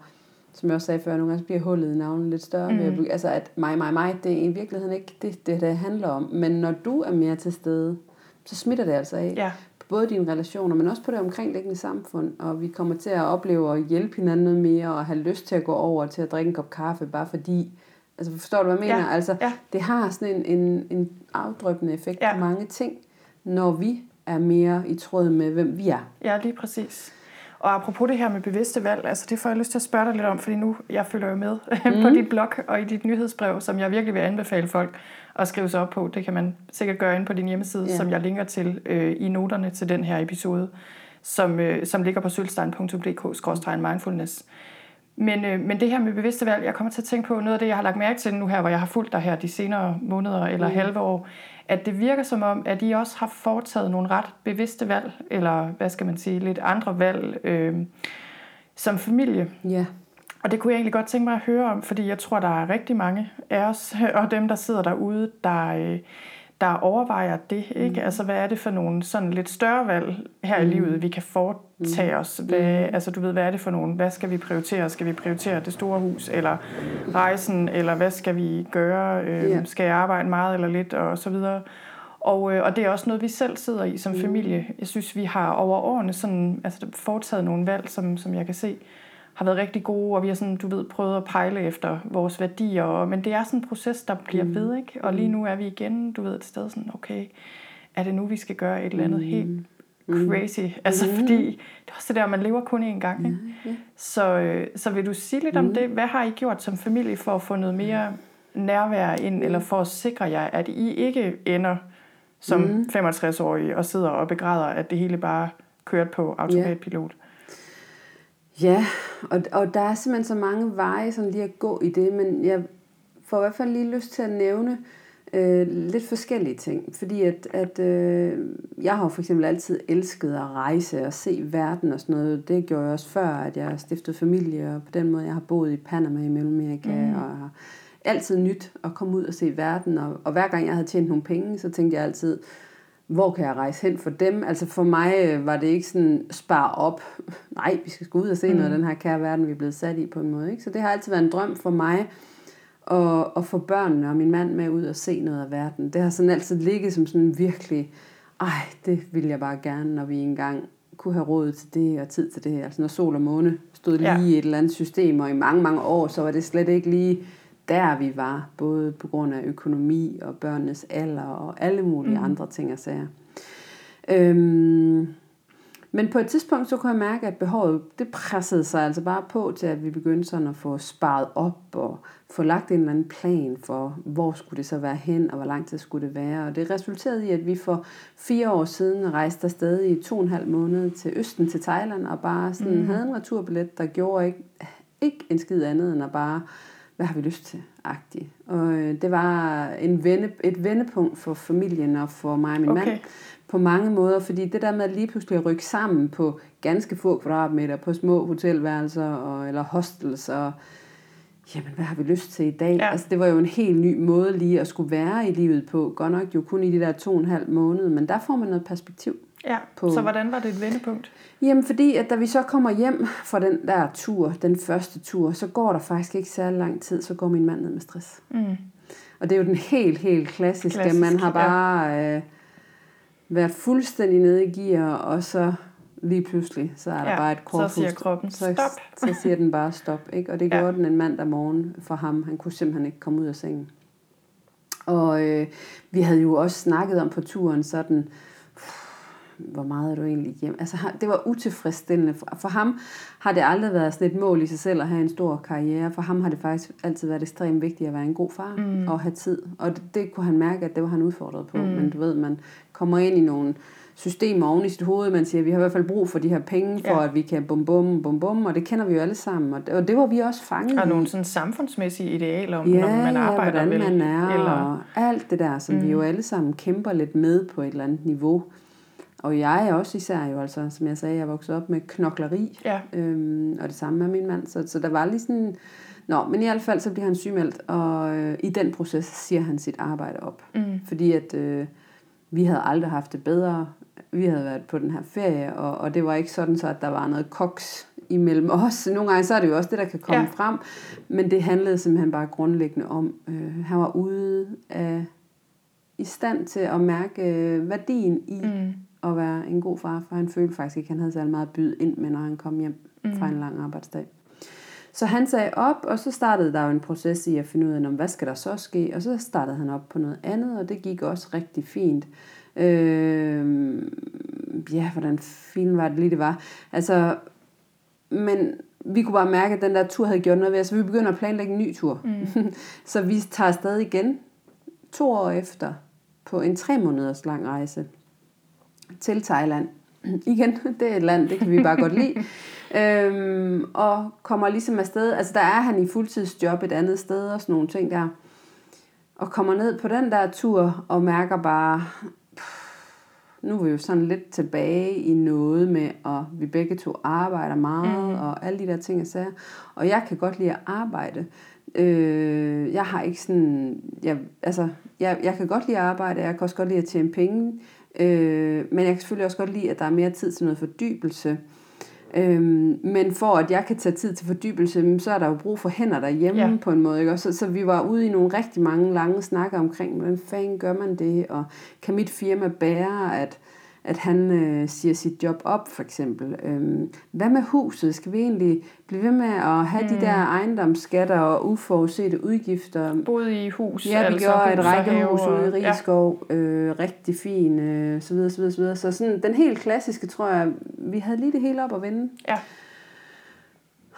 som jeg også sagde før, nogle gange bliver hullet i navnet lidt større. Mm. Altså at mig, mig, mig, det er i virkeligheden ikke det, det, det handler om. Men når du er mere til stede, så smitter det altså af. Ja. Både dine relationer, men også på det omkringliggende samfund. Og vi kommer til at opleve og hjælpe hinanden noget mere, og have lyst til at gå over til at drikke en kop kaffe, bare fordi, altså forstår du, hvad jeg mener? Ja. Altså, ja. Det har sådan en, en, en afdryppende effekt ja. på mange ting, når vi er mere i tråd med, hvem vi er. Ja, lige præcis. Og apropos det her med bevidste valg, altså det får jeg lyst til at spørge dig lidt om, fordi nu, jeg følger jo med mm. på dit blog og i dit nyhedsbrev, som jeg virkelig vil anbefale folk at skrive sig op på. Det kan man sikkert gøre inde på din hjemmeside, yeah. som jeg linker til øh, i noterne til den her episode, som, øh, som ligger på sølstein punktum d k skråstreg mindfulness. Men, øh, men det her med bevidste valg, jeg kommer til at tænke på noget af det, jeg har lagt mærke til nu her, hvor jeg har fulgt dig her de senere måneder eller mm. halve år, at det virker som om, at I også har foretaget nogle ret bevidste valg, eller hvad skal man sige, lidt andre valg øh, som familie. Yeah. Og det kunne jeg egentlig godt tænke mig at høre om, fordi jeg tror, der er rigtig mange af os, og dem, der sidder derude, der... Øh, der overvejer det, ikke? Mm. Altså, hvad er det for nogle sådan lidt større valg her mm. i livet, vi kan foretage os? Hvad, altså, du ved, hvad er det for nogle, hvad skal vi prioritere? Skal vi prioritere det store hus, eller rejsen, eller hvad skal vi gøre? Yeah. Skal jeg arbejde meget eller lidt, og så videre. Og, og det er også noget, vi selv sidder i som mm. familie. Jeg synes, vi har over årene sådan, altså, foretaget nogle valg, som, som jeg kan se, har været rigtig gode, og vi har sådan, du ved, prøvet at pejle efter vores værdier, og, men det er sådan en proces, der bliver mm. ved, ikke? Og lige nu er vi igen, du ved, et sted sådan, okay, er det nu, vi skal gøre et eller andet mm. helt crazy? Mm. Altså, fordi det er også det der, man lever kun én gang, ikke? Mm. Yeah. Så, så vil du sige lidt mm. om det? Hvad har I gjort som familie for at få noget mere nærvær ind, eller for at sikre jer, at I ikke ender som mm. femogtres-årige og sidder og begræder, at det hele bare kørt på automatpilot? Yeah. Ja, og, og der er simpelthen så mange veje sådan lige at gå i det, men jeg får i hvert fald lige lyst til at nævne øh, lidt forskellige ting, fordi at, at øh, jeg har for eksempel altid elsket at rejse og se verden og sådan noget. Det gjorde jeg også før, at jeg stiftede familie, og på den måde jeg har boet i Panama i Mellemamerika, mm. og har altid nyt at komme ud og se verden, og, og hver gang jeg havde tjent nogle penge, så tænkte jeg altid, hvor kan jeg rejse hen for dem? Altså for mig var det ikke sådan, spar op. Nej, vi skal ud og se noget af den her kære verden, vi er blevet sat i på en måde. Ikke? Så det har altid været en drøm for mig, at, at få børnene og min mand med ud og se noget af verden. Det har sådan altid ligget som sådan virkelig, ej, det ville jeg bare gerne, når vi engang kunne have råd til det og tid til det her. Altså når sol og måne stod lige ja. i et eller andet system, og i mange, mange år, så var det slet ikke lige der vi var, både på grund af økonomi og børnenes alder og alle mulige mm. andre ting og sager. Øhm, men på et tidspunkt, så kunne jeg mærke, at behovet, det pressede sig altså bare på til, at vi begyndte sådan at få sparet op og få lagt en eller anden plan for, hvor skulle det så være hen, og hvor lang tid skulle det være. Og det resulterede i, at vi for fire år siden rejste afsted i to og en halv måned til Østen, til Thailand, og bare sådan mm. havde en returbillet, der gjorde ikke, ikke en skid andet end at bare... hvad har vi lyst til, agtigt. Og det var en vende, et vendepunkt for familien og for mig og min okay. mand på mange måder, fordi det der med lige pludselig at rykke sammen på ganske få kvadratmeter, på små hotelværelser og, eller hostels, og jamen, hvad har vi lyst til i dag? Ja. Altså, det var jo en helt ny måde lige at skulle være i livet på, godt nok jo kun i de der to og en halv måned, men der får man noget perspektiv. Ja, på. Så hvordan var det et vendepunkt? Jamen fordi, at da vi så kommer hjem fra den der tur, den første tur, så går der faktisk ikke særlig lang tid, så går min mand ned med stress. Mm. Og det er jo den helt, helt klassiske, klassisk, man har bare ja. øh, været fuldstændig nede i gear, og så lige pludselig, så er der ja, bare et korpus. Så siger kroppen, stop. Så, så siger den bare stop, ikke? Og det gjorde ja. den en mandag morgen for ham. Han kunne simpelthen ikke komme ud af sengen. Og øh, vi havde jo også snakket om på turen sådan... hvor meget er du egentlig hjem? Altså, det var utilfredsstillende. For ham har det aldrig været sådan et mål i sig selv at have en stor karriere. For ham har det faktisk altid været ekstremt vigtigt at være en god far mm. og have tid. Og det, det kunne han mærke, at det var han udfordret på. Mm. Men du ved, man kommer ind i nogle systemer oven i sit hoved. Man siger, vi har i hvert fald brug for de her penge, for ja. at vi kan bum bum bum bum. Og det kender vi jo alle sammen. Og det, og det var vi også fanget i. Og nogle sådan samfundsmæssige idealer om, ja, når man arbejder ja, hvordan man er. Eller... og alt det der, som mm. vi jo alle sammen kæmper lidt med på et eller andet niveau. Og jeg er også især jo, altså, som jeg sagde, jeg voksede op med knokleri, ja. øhm, og det samme med min mand. Så, så der var lige sådan, nå, men i hvert fald så bliver han sygemeldt, og øh, i den proces siger han sit arbejde op. Mm. Fordi at øh, vi havde aldrig haft det bedre, vi havde været på den her ferie, og, og det var ikke sådan så, at der var noget koks imellem os. Nogle gange så er det jo også det, der kan komme ja. frem, men det handlede simpelthen bare grundlæggende om, øh, han var ude af, i stand til at mærke øh, værdien i, mm. at være en god far, for han følte faktisk ikke, han havde så meget at byde ind med, når han kom hjem mm. fra en lang arbejdsdag. Så han sagde op, og så startede der jo en proces i at finde ud af, hvad skal der så ske? Og så startede han op på noget andet, og det gik også rigtig fint. Øh, ja, hvordan fint var det lige, det var. Altså, men vi kunne bare mærke, at den der tur havde gjort noget ved os, så vi begynder at planlægge en ny tur. Mm. Så vi tager afsted igen to år efter på en tre måneders lang rejse til Thailand. Igen, det er et land, det kan vi bare godt lide. Øhm, og kommer ligesom afsted, altså der er han i fuldtidsjob et andet sted og sådan nogle ting der. Og kommer ned på den der tur og mærker bare, nu er vi jo sådan lidt tilbage i noget med, og vi begge to arbejder meget, mm. og alle de der ting og sager. Og jeg kan godt lide at arbejde. Øh, jeg har ikke sådan, jeg, altså, jeg, jeg kan godt lide at arbejde, jeg kan også godt lide at tjene penge, øh, men jeg kan selvfølgelig også godt lide, at der er mere tid til noget fordybelse. Øhm, men for at jeg kan tage tid til fordybelse, så er der jo brug for hænder derhjemme, ja. På en måde, ikke? Så, så vi var ude i nogle rigtig mange lange snakker omkring, hvordan fanden gør man det, og kan mit firma bære at, at han øh, siger sit job op, for eksempel, øhm, hvad med huset, skal vi egentlig blive ved med at have mm. de der ejendomsskatter og uforudsete udgifter, både i hus, ja, vi altså, gjorde et rækkehus ude i Riskov, ja. øh, rigtig fint, øh, så videre, så videre, så videre, så sådan den helt klassiske, tror jeg, vi havde lige det hele op at vende, ja.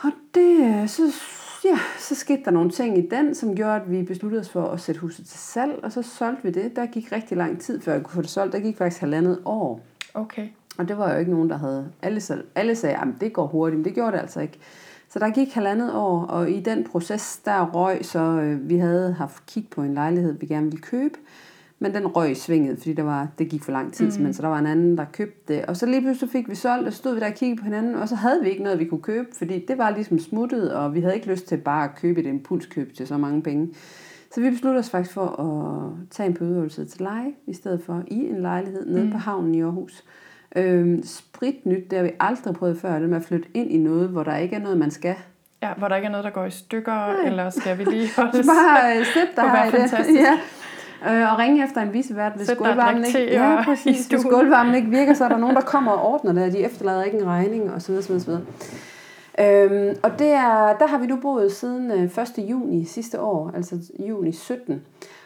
Og det, så, ja, så skete der nogle ting i den, som gjorde, at vi besluttede os for at sætte huset til salg, og så solgte vi det. Der gik rigtig lang tid, før jeg kunne få det solgt. Der gik faktisk halvandet år. Okay. Og det var jo ikke nogen, der havde... Alle, alle sagde, at det går hurtigt, men det gjorde det altså ikke. Så der gik halvandet år, og i den proces, der røg, så øh, vi havde haft kig på en lejlighed, vi gerne ville købe, men den røg i svinget, fordi der var, det gik for lang tid, mm. men så der var en anden, der købte det. Og så lige pludselig fik vi solgt, og stod vi der og kiggede på hinanden, og så havde vi ikke noget, vi kunne købe, fordi det var ligesom smuttet, og vi havde ikke lyst til bare at købe et impulskøb til så mange penge. Så vi besluttede os faktisk for at tage en bødeøvelse til leje, i stedet for i en lejlighed nede mm. på havnen i Aarhus. Øhm, spritnyt, det har vi aldrig prøvet før, det med at flytte ind i noget, hvor der ikke er noget, man skal. Ja, hvor der ikke er noget, der går i stykker, nej. Eller skal vi lige holde os bare sæt dig her i det. Ja. Øh, og ringe efter en vicevært, hvis gulvvarmen ikke, ja, præcis, hvis gulvvarmen ikke virker, så er der nogen, der kommer og ordner det, og de efterlader ikke en regning, og så videre, så videre, så videre. Øhm, og det er, der har vi nu boet siden første juni sidste år, altså juni sytten,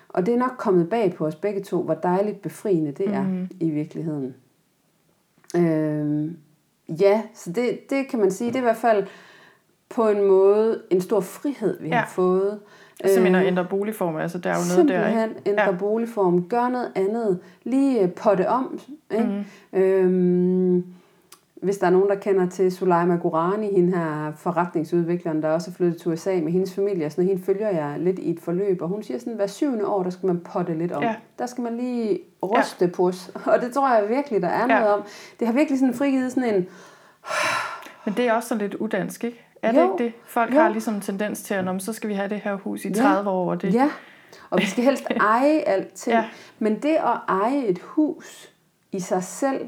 og det er nok kommet bag på os begge to, hvor dejligt befriende det er mm. i virkeligheden. Øhm, ja, så det, det kan man sige, det er i hvert fald på en måde en stor frihed, vi ja. Har fået. Simpelthen at ændre boligform, altså der er jo noget der, ikke? Simpelthen ændre ja. Boligform, gør noget andet, lige potte om, ikke? Mm-hmm. Øhm, hvis der er nogen, der kender til Sulaima Gurani, hende her forretningsudvikleren, der også er flyttet til U S A med hendes familie, og sådan noget, hende følger jeg lidt i et forløb, og hun siger sådan, hver syvende år, der skal man potte lidt om. Ja. Der skal man lige ruste ja. På os, og det tror jeg virkelig, der er ja. Noget om. Det har virkelig sådan frigivet sådan en... Men det er også sådan lidt udansk, ikke? Er det jo, ikke det? Folk jo. Har ligesom en tendens til, at så skal vi have det her hus i tredive ja. År. Og det. Ja, og vi skal helst eje alting. Ja. Men det at eje et hus i sig selv,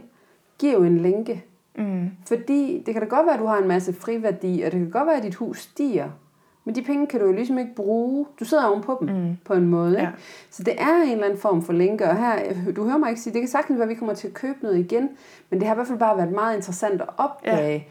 giver jo en lænke. Mm. Fordi det kan da godt være, at du har en masse friværdi, og det kan godt være, at dit hus stiger. Men de penge kan du jo ligesom ikke bruge. Du sidder ovenpå dem mm. på en måde. Ikke? Ja. Så det er en eller anden form for lænke. Og her, du hører mig ikke sige, det kan sagtens være, at vi kommer til at købe noget igen. Men det har i hvert fald bare været meget interessant at opdage, ja.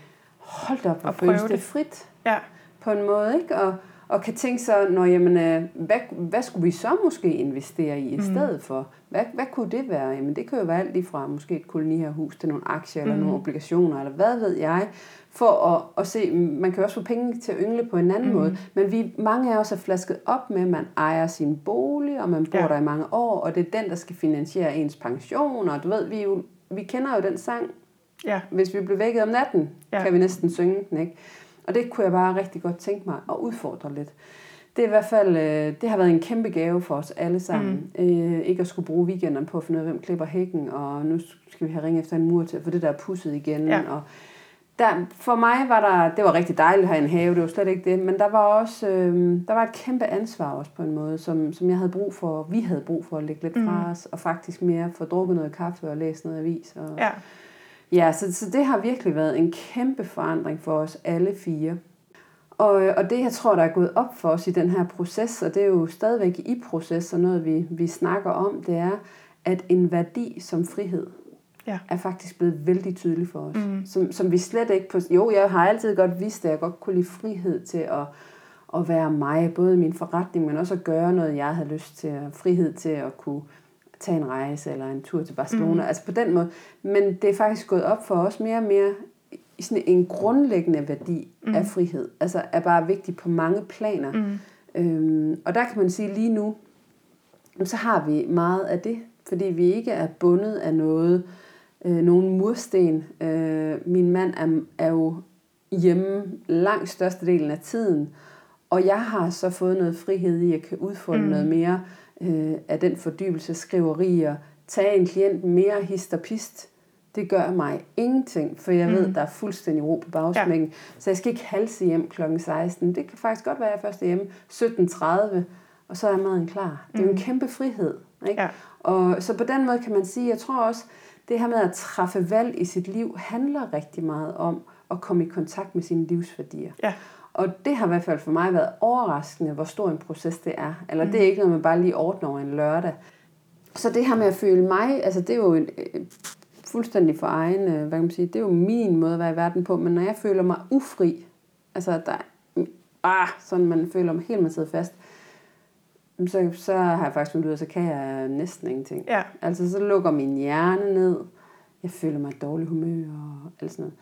Hold da op, og føles det frit ja. På en måde, ikke? Og, og kan tænke sig, når, jamen, hvad, hvad skulle vi så måske investere i i mm. stedet for? Hvad, hvad kunne det være? Jamen, det kan jo være alt lige fra måske et kolonihavehus til nogle aktier mm. eller nogle obligationer, eller hvad ved jeg, for at, at se, man kan også få penge til at yngle på en anden mm. måde, men vi, mange af os er flasket op med, at man ejer sin bolig, og man bor ja. Der i mange år, og det er den, der skal finansiere ens pension, og du ved, vi, jo, vi kender jo den sang, ja. Hvis vi blev vækket om natten, ja. Kan vi næsten synge den, ikke? Og det kunne jeg bare rigtig godt tænke mig at udfordre lidt. Det er i hvert fald, det har været en kæmpe gave for os alle sammen. Mm. Øh, ikke at skulle bruge weekenderne på at finde ud af, hvem klipper hækken, og nu skal vi have ringet efter en mur til, for det der er pudset igen. Ja. Og der, for mig var der, det var rigtig dejligt at have en have, det var slet ikke det, men der var også, øh, der var et kæmpe ansvar også på en måde, som, som jeg havde brug for, vi havde brug for at lægge lidt fra mm. os, og faktisk mere få drukket noget kaffe og læse noget avis. Og, ja. Ja, så, så det har virkelig været en kæmpe forandring for os alle fire. Og, og det, jeg tror, der er gået op for os i den her proces, og det er jo stadigvæk i proces, og noget vi, vi snakker om, det er, at en værdi som frihed ja. Er faktisk blevet vældig tydelig for os. Mm. Som, som vi slet ikke... På, jo, jeg har altid godt vidst, at jeg godt kunne lide frihed til at, at være mig, både i min forretning, men også at gøre noget, jeg havde lyst til. Frihed til at kunne... tage en rejse eller en tur til Barcelona, mm. altså på den måde. Men det er faktisk gået op for os mere og mere sådan en grundlæggende værdi mm. af frihed. Altså er bare vigtig på mange planer. Mm. Øhm, og der kan man sige lige nu, så har vi meget af det, fordi vi ikke er bundet af noget, øh, nogen mursten. Øh, min mand er, er jo hjemme langt størstedelen af tiden, og jeg har så fået noget frihed i, at jeg kan udfolde mm. noget mere øh, af den fordybelse, skriverier, tage en klient mere hist og pist. Det gør mig ingenting, for jeg mm. ved, der er fuldstændig ro på bagsmækken. Ja. Så jeg skal ikke halse hjem klokken seksten. Det kan faktisk godt være, at jeg først er hjemme sytten tredive, og så er maden klar. Det er jo en kæmpe frihed. Ikke? Ja. Og så på den måde kan man sige, jeg tror også, det her med at træffe valg i sit liv, handler rigtig meget om at komme i kontakt med sine livsværdier. Ja. Og det har i hvert fald for mig været overraskende, hvor stor en proces det er. Eller mm. det er ikke noget, man bare lige ordner over en lørdag. Så det her med at føle mig, altså det er jo en... fuldstændig for egen, hvad kan man sige, det er jo min måde at være i verden på, men når jeg føler mig ufri, altså der, ah, sådan man føler mig helt, man sidder fast, så, så har jeg faktisk fundet ud af, så kan jeg næsten ingenting. Ja. Altså så lukker min hjerne ned, jeg føler mig dårlig humør og alt sådan noget.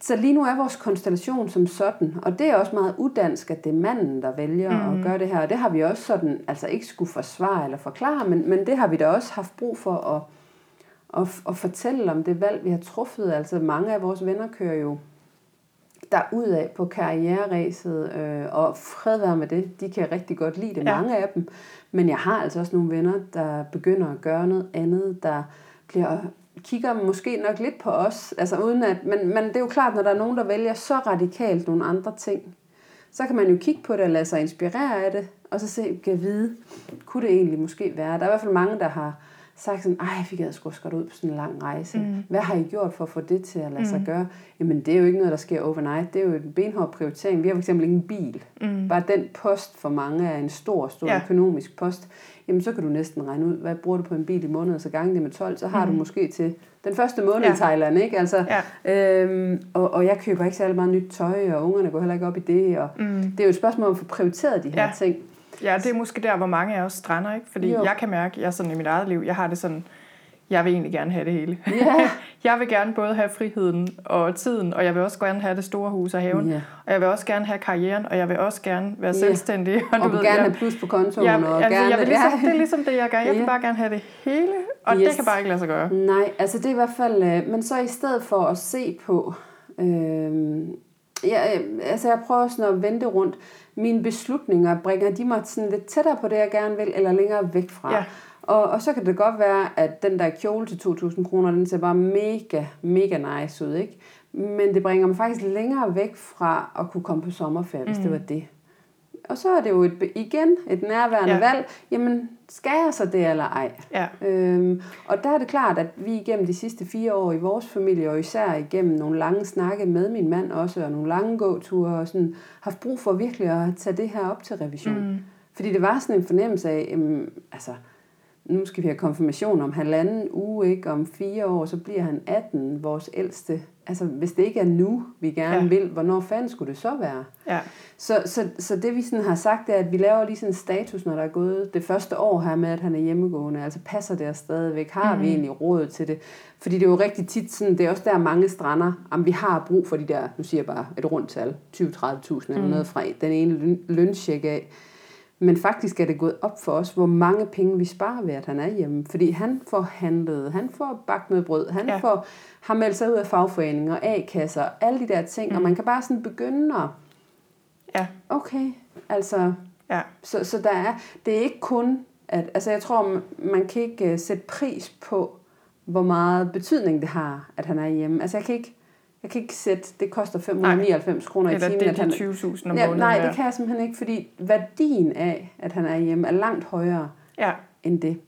Så lige nu er vores konstellation som sådan, og det er også meget udansk, at det er manden, der vælger mm. at gøre det her, og det har vi også sådan, altså ikke skulle forsvare eller forklare, men, men det har vi da også haft brug for at Og, og fortælle om det valg, vi har truffet. Altså mange af vores venner kører jo derudad på karriereræset, øh, og fred være med det. De kan rigtig godt lide det, ja. Mange af dem. Men jeg har altså også nogle venner, der begynder at gøre noget andet, der bliver, kigger måske nok lidt på os. Altså uden at, men, men det er jo klart, når der er nogen, der vælger så radikalt nogle andre ting, så kan man jo kigge på det og lade sig inspirere af det, og så se, kan vide, kunne det egentlig måske være. Der er i hvert fald mange, der har sagt sådan, ej, vi gad sgu godt ud på sådan en lang rejse. Mm. Hvad har I gjort for at få det til at lade mm. sig gøre? Jamen, det er jo ikke noget, der sker overnight. Det er jo en benhård prioritering. Vi har for eksempel ingen bil. Mm. Bare den post for mange er en stor, stor ja. Økonomisk post. Jamen, så kan du næsten regne ud, hvad bruger du på en bil i måneden, så gange det med tolv, så har mm. du måske til den første måned ja. I Thailand, ikke? Altså, ja. øhm, og, og jeg køber ikke særlig meget nyt tøj, og ungerne går heller ikke op i det, og mm. det er jo et spørgsmål om at få prioriteret de her ja. Ting. Ja, det er måske der, hvor mange af os strander, ikke? Fordi jo. Jeg kan mærke, jeg sådan i mit eget liv, jeg har det sådan, jeg vil egentlig gerne have det hele. Yeah. Jeg vil gerne både have friheden og tiden, og jeg vil også gerne have det store hus og haven, yeah. og jeg vil også gerne have karrieren, og jeg vil også gerne være yeah. selvstændig. Og, og du ved, gerne jeg, have plus på kontoen. Jeg, og altså, gerne jeg vil ligesom, det er ligesom det, jeg gør. Jeg yeah. vil bare gerne have det hele, og yes. det kan bare ikke lade sig gøre. Nej, altså det er i hvert fald, øh, men så i stedet for at se på... Øh, Jeg, altså jeg prøver sådan at vente rundt. Mine beslutninger, bringer de mig sådan lidt tættere på det, jeg gerne vil, eller længere væk fra. Ja. Og, og så kan det godt være, at den der kjole til to tusind kroner, den ser bare mega, mega nice ud, ikke? Men det bringer mig faktisk længere væk fra at kunne komme på sommerferie, mm. hvis det var det. Og så er det jo et, igen et nærværende ja. Valg. Jamen, skal jeg så det eller ej? Ja. Øhm, og der er det klart, at vi igennem de sidste fire år i vores familie, og især igennem nogle lange snakke med min mand også, og nogle lange gåture, og sådan, haft brug for virkelig at tage det her op til revision. Mm. Fordi det var sådan en fornemmelse af, øhm, altså, nu skal vi have konfirmation om halvanden uge, ikke? Om fire år, så bliver han atten, vores ældste. Altså, hvis det ikke er nu, vi gerne ja. Vil, hvornår fanden skulle det så være? Ja. Så, så, så det, vi sådan har sagt, er, at vi laver lige sådan en status, når der er gået det første år her med, at han er hjemmegående. Altså, passer det os stadigvæk? Har mm-hmm. vi egentlig råd til det? Fordi det er jo rigtig tit sådan, det er også der mange strander, om vi har brug for de der, nu siger jeg bare et rundt tal, tyve til tredive tusind eller mm. noget fra den ene løncheck af. Men faktisk er det gået op for os, hvor mange penge vi sparer ved, at han er hjemme. Fordi han får handlet, han får bagt noget brød, han ja. Får, har meldt sig ud af fagforeninger, A-kasser, alle de der ting. Mm. Og man kan bare sådan begynde at... Ja. Okay, altså... Ja. Så, så der er... Det er ikke kun... at altså jeg tror, man kan ikke sætte pris på, hvor meget betydning det har, at han er hjemme. Altså jeg kan ikke... Jeg kan ikke sætte, det koster fem hundrede nioghalvfems kroner i timen. Eller det er de han, tyve tusind om ja, måneden. Nej, her. Det kan jeg simpelthen ikke, fordi værdien af, at han er hjemme, er langt højere ja. End det.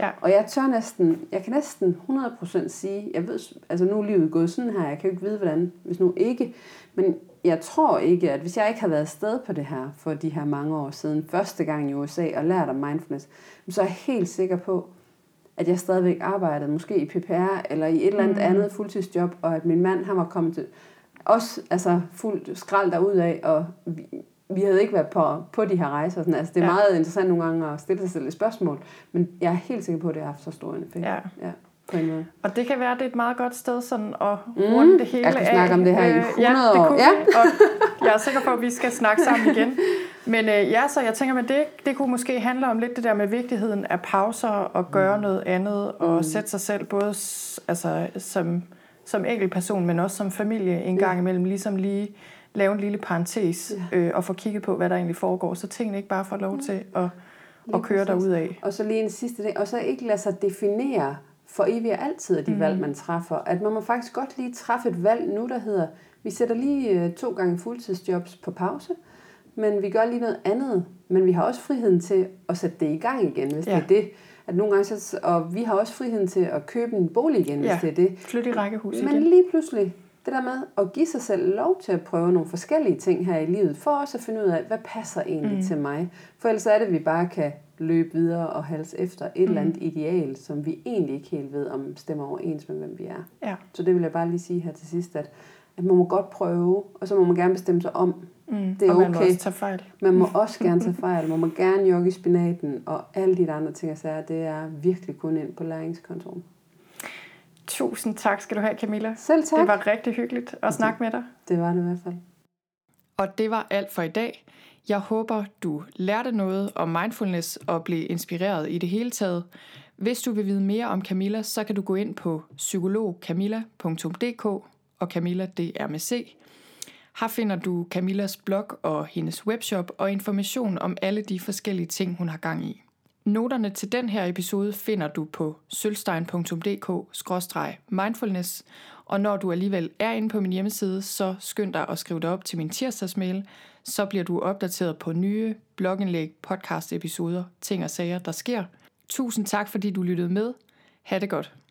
Ja. Og jeg tør næsten, jeg kan næsten hundrede procent sige, jeg ved, altså nu er livet gået sådan her, jeg kan jo ikke vide, hvordan, hvis nu ikke. Men jeg tror ikke, at hvis jeg ikke har været afsted på det her, for de her mange år siden, første gang i U S A, og lært om mindfulness, så er jeg helt sikker på, at jeg stadigvæk arbejdede, måske i P P R, eller i et eller andet mm. andet fuldtidsjob, og at min mand, han var kommet til os, altså fuldt skrald derudad, og vi, vi havde ikke været på, på de her rejser. Sådan. Altså, det er ja. Meget interessant nogle gange at stille sig selv et spørgsmål, men jeg er helt sikker på, at det har haft så stor en effekt. Ja. Ja. på en måde. Og det kan være, at det er et meget godt sted sådan at runde mm, det hele af. Jeg kan snakke af. om det her i hundrede øh, ja, år. Ja. Og jeg er sikker på, at vi skal snakke sammen igen. Men øh, ja, så jeg tænker, at det, det kunne måske handle om lidt det der med vigtigheden af pauser og gøre mm. noget andet og mm. sætte sig selv både altså, som, som enkelt person, men også som familie en gang imellem, ligesom lige lave en lille parentes øh, og få kigget på, hvad der egentlig foregår, så tingene ikke bare får lov til at, at køre derudad. Og så lige en sidste ting, og så ikke lade sig definere for evigt altid af de mm. valg, man træffer. At man må faktisk godt lige træffe et valg nu, der hedder, vi sætter lige to gange fuldtidsjobs på pause, men vi gør lige noget andet, men vi har også friheden til at sætte det i gang igen, hvis ja. det er det. At nogle gange, så, og vi har også friheden til at købe en bolig igen, hvis ja. det er det. Flytte i rækkehus igen. Men lige pludselig, det der med at give sig selv lov til at prøve nogle forskellige ting her i livet, for også at finde ud af, hvad passer egentlig mm. til mig. For ellers er det, at vi bare kan løbe videre og halse efter et mm. eller andet ideal, som vi egentlig ikke helt ved, om stemmer overens med, hvem vi er. Ja. Så det vil jeg bare lige sige her til sidst, at, at man må godt prøve, og så må man gerne bestemme sig om, mm. det er og man okay. må også tage fejl. Man må også gerne tage fejl, man må gerne jogge i spinaten, og alle de andre ting, jeg siger, det er virkelig kun ind på læringskontoren. Tusind tak skal du have, Camilla. Selv tak. Det var rigtig hyggeligt at snakke med dig. Det var det i hvert fald. Og det var alt for i dag. Jeg håber, du lærte noget om mindfulness og blev inspireret i det hele taget. Hvis du vil vide mere om Camilla, så kan du gå ind på psykolog camilla punktum d k og Camilla det er med C. Her finder du Camillas blog og hendes webshop og information om alle de forskellige ting, hun har gang i. Noterne til den her episode finder du på sølstein punktum d k skråstreg mindfulness, og når du alligevel er inde på min hjemmeside, så skynd dig at skrive dig op til min tirsdagsmail, så bliver du opdateret på nye blogindlæg, podcastepisoder, ting og sager, der sker. Tusind tak, fordi du lyttede med. Ha' det godt.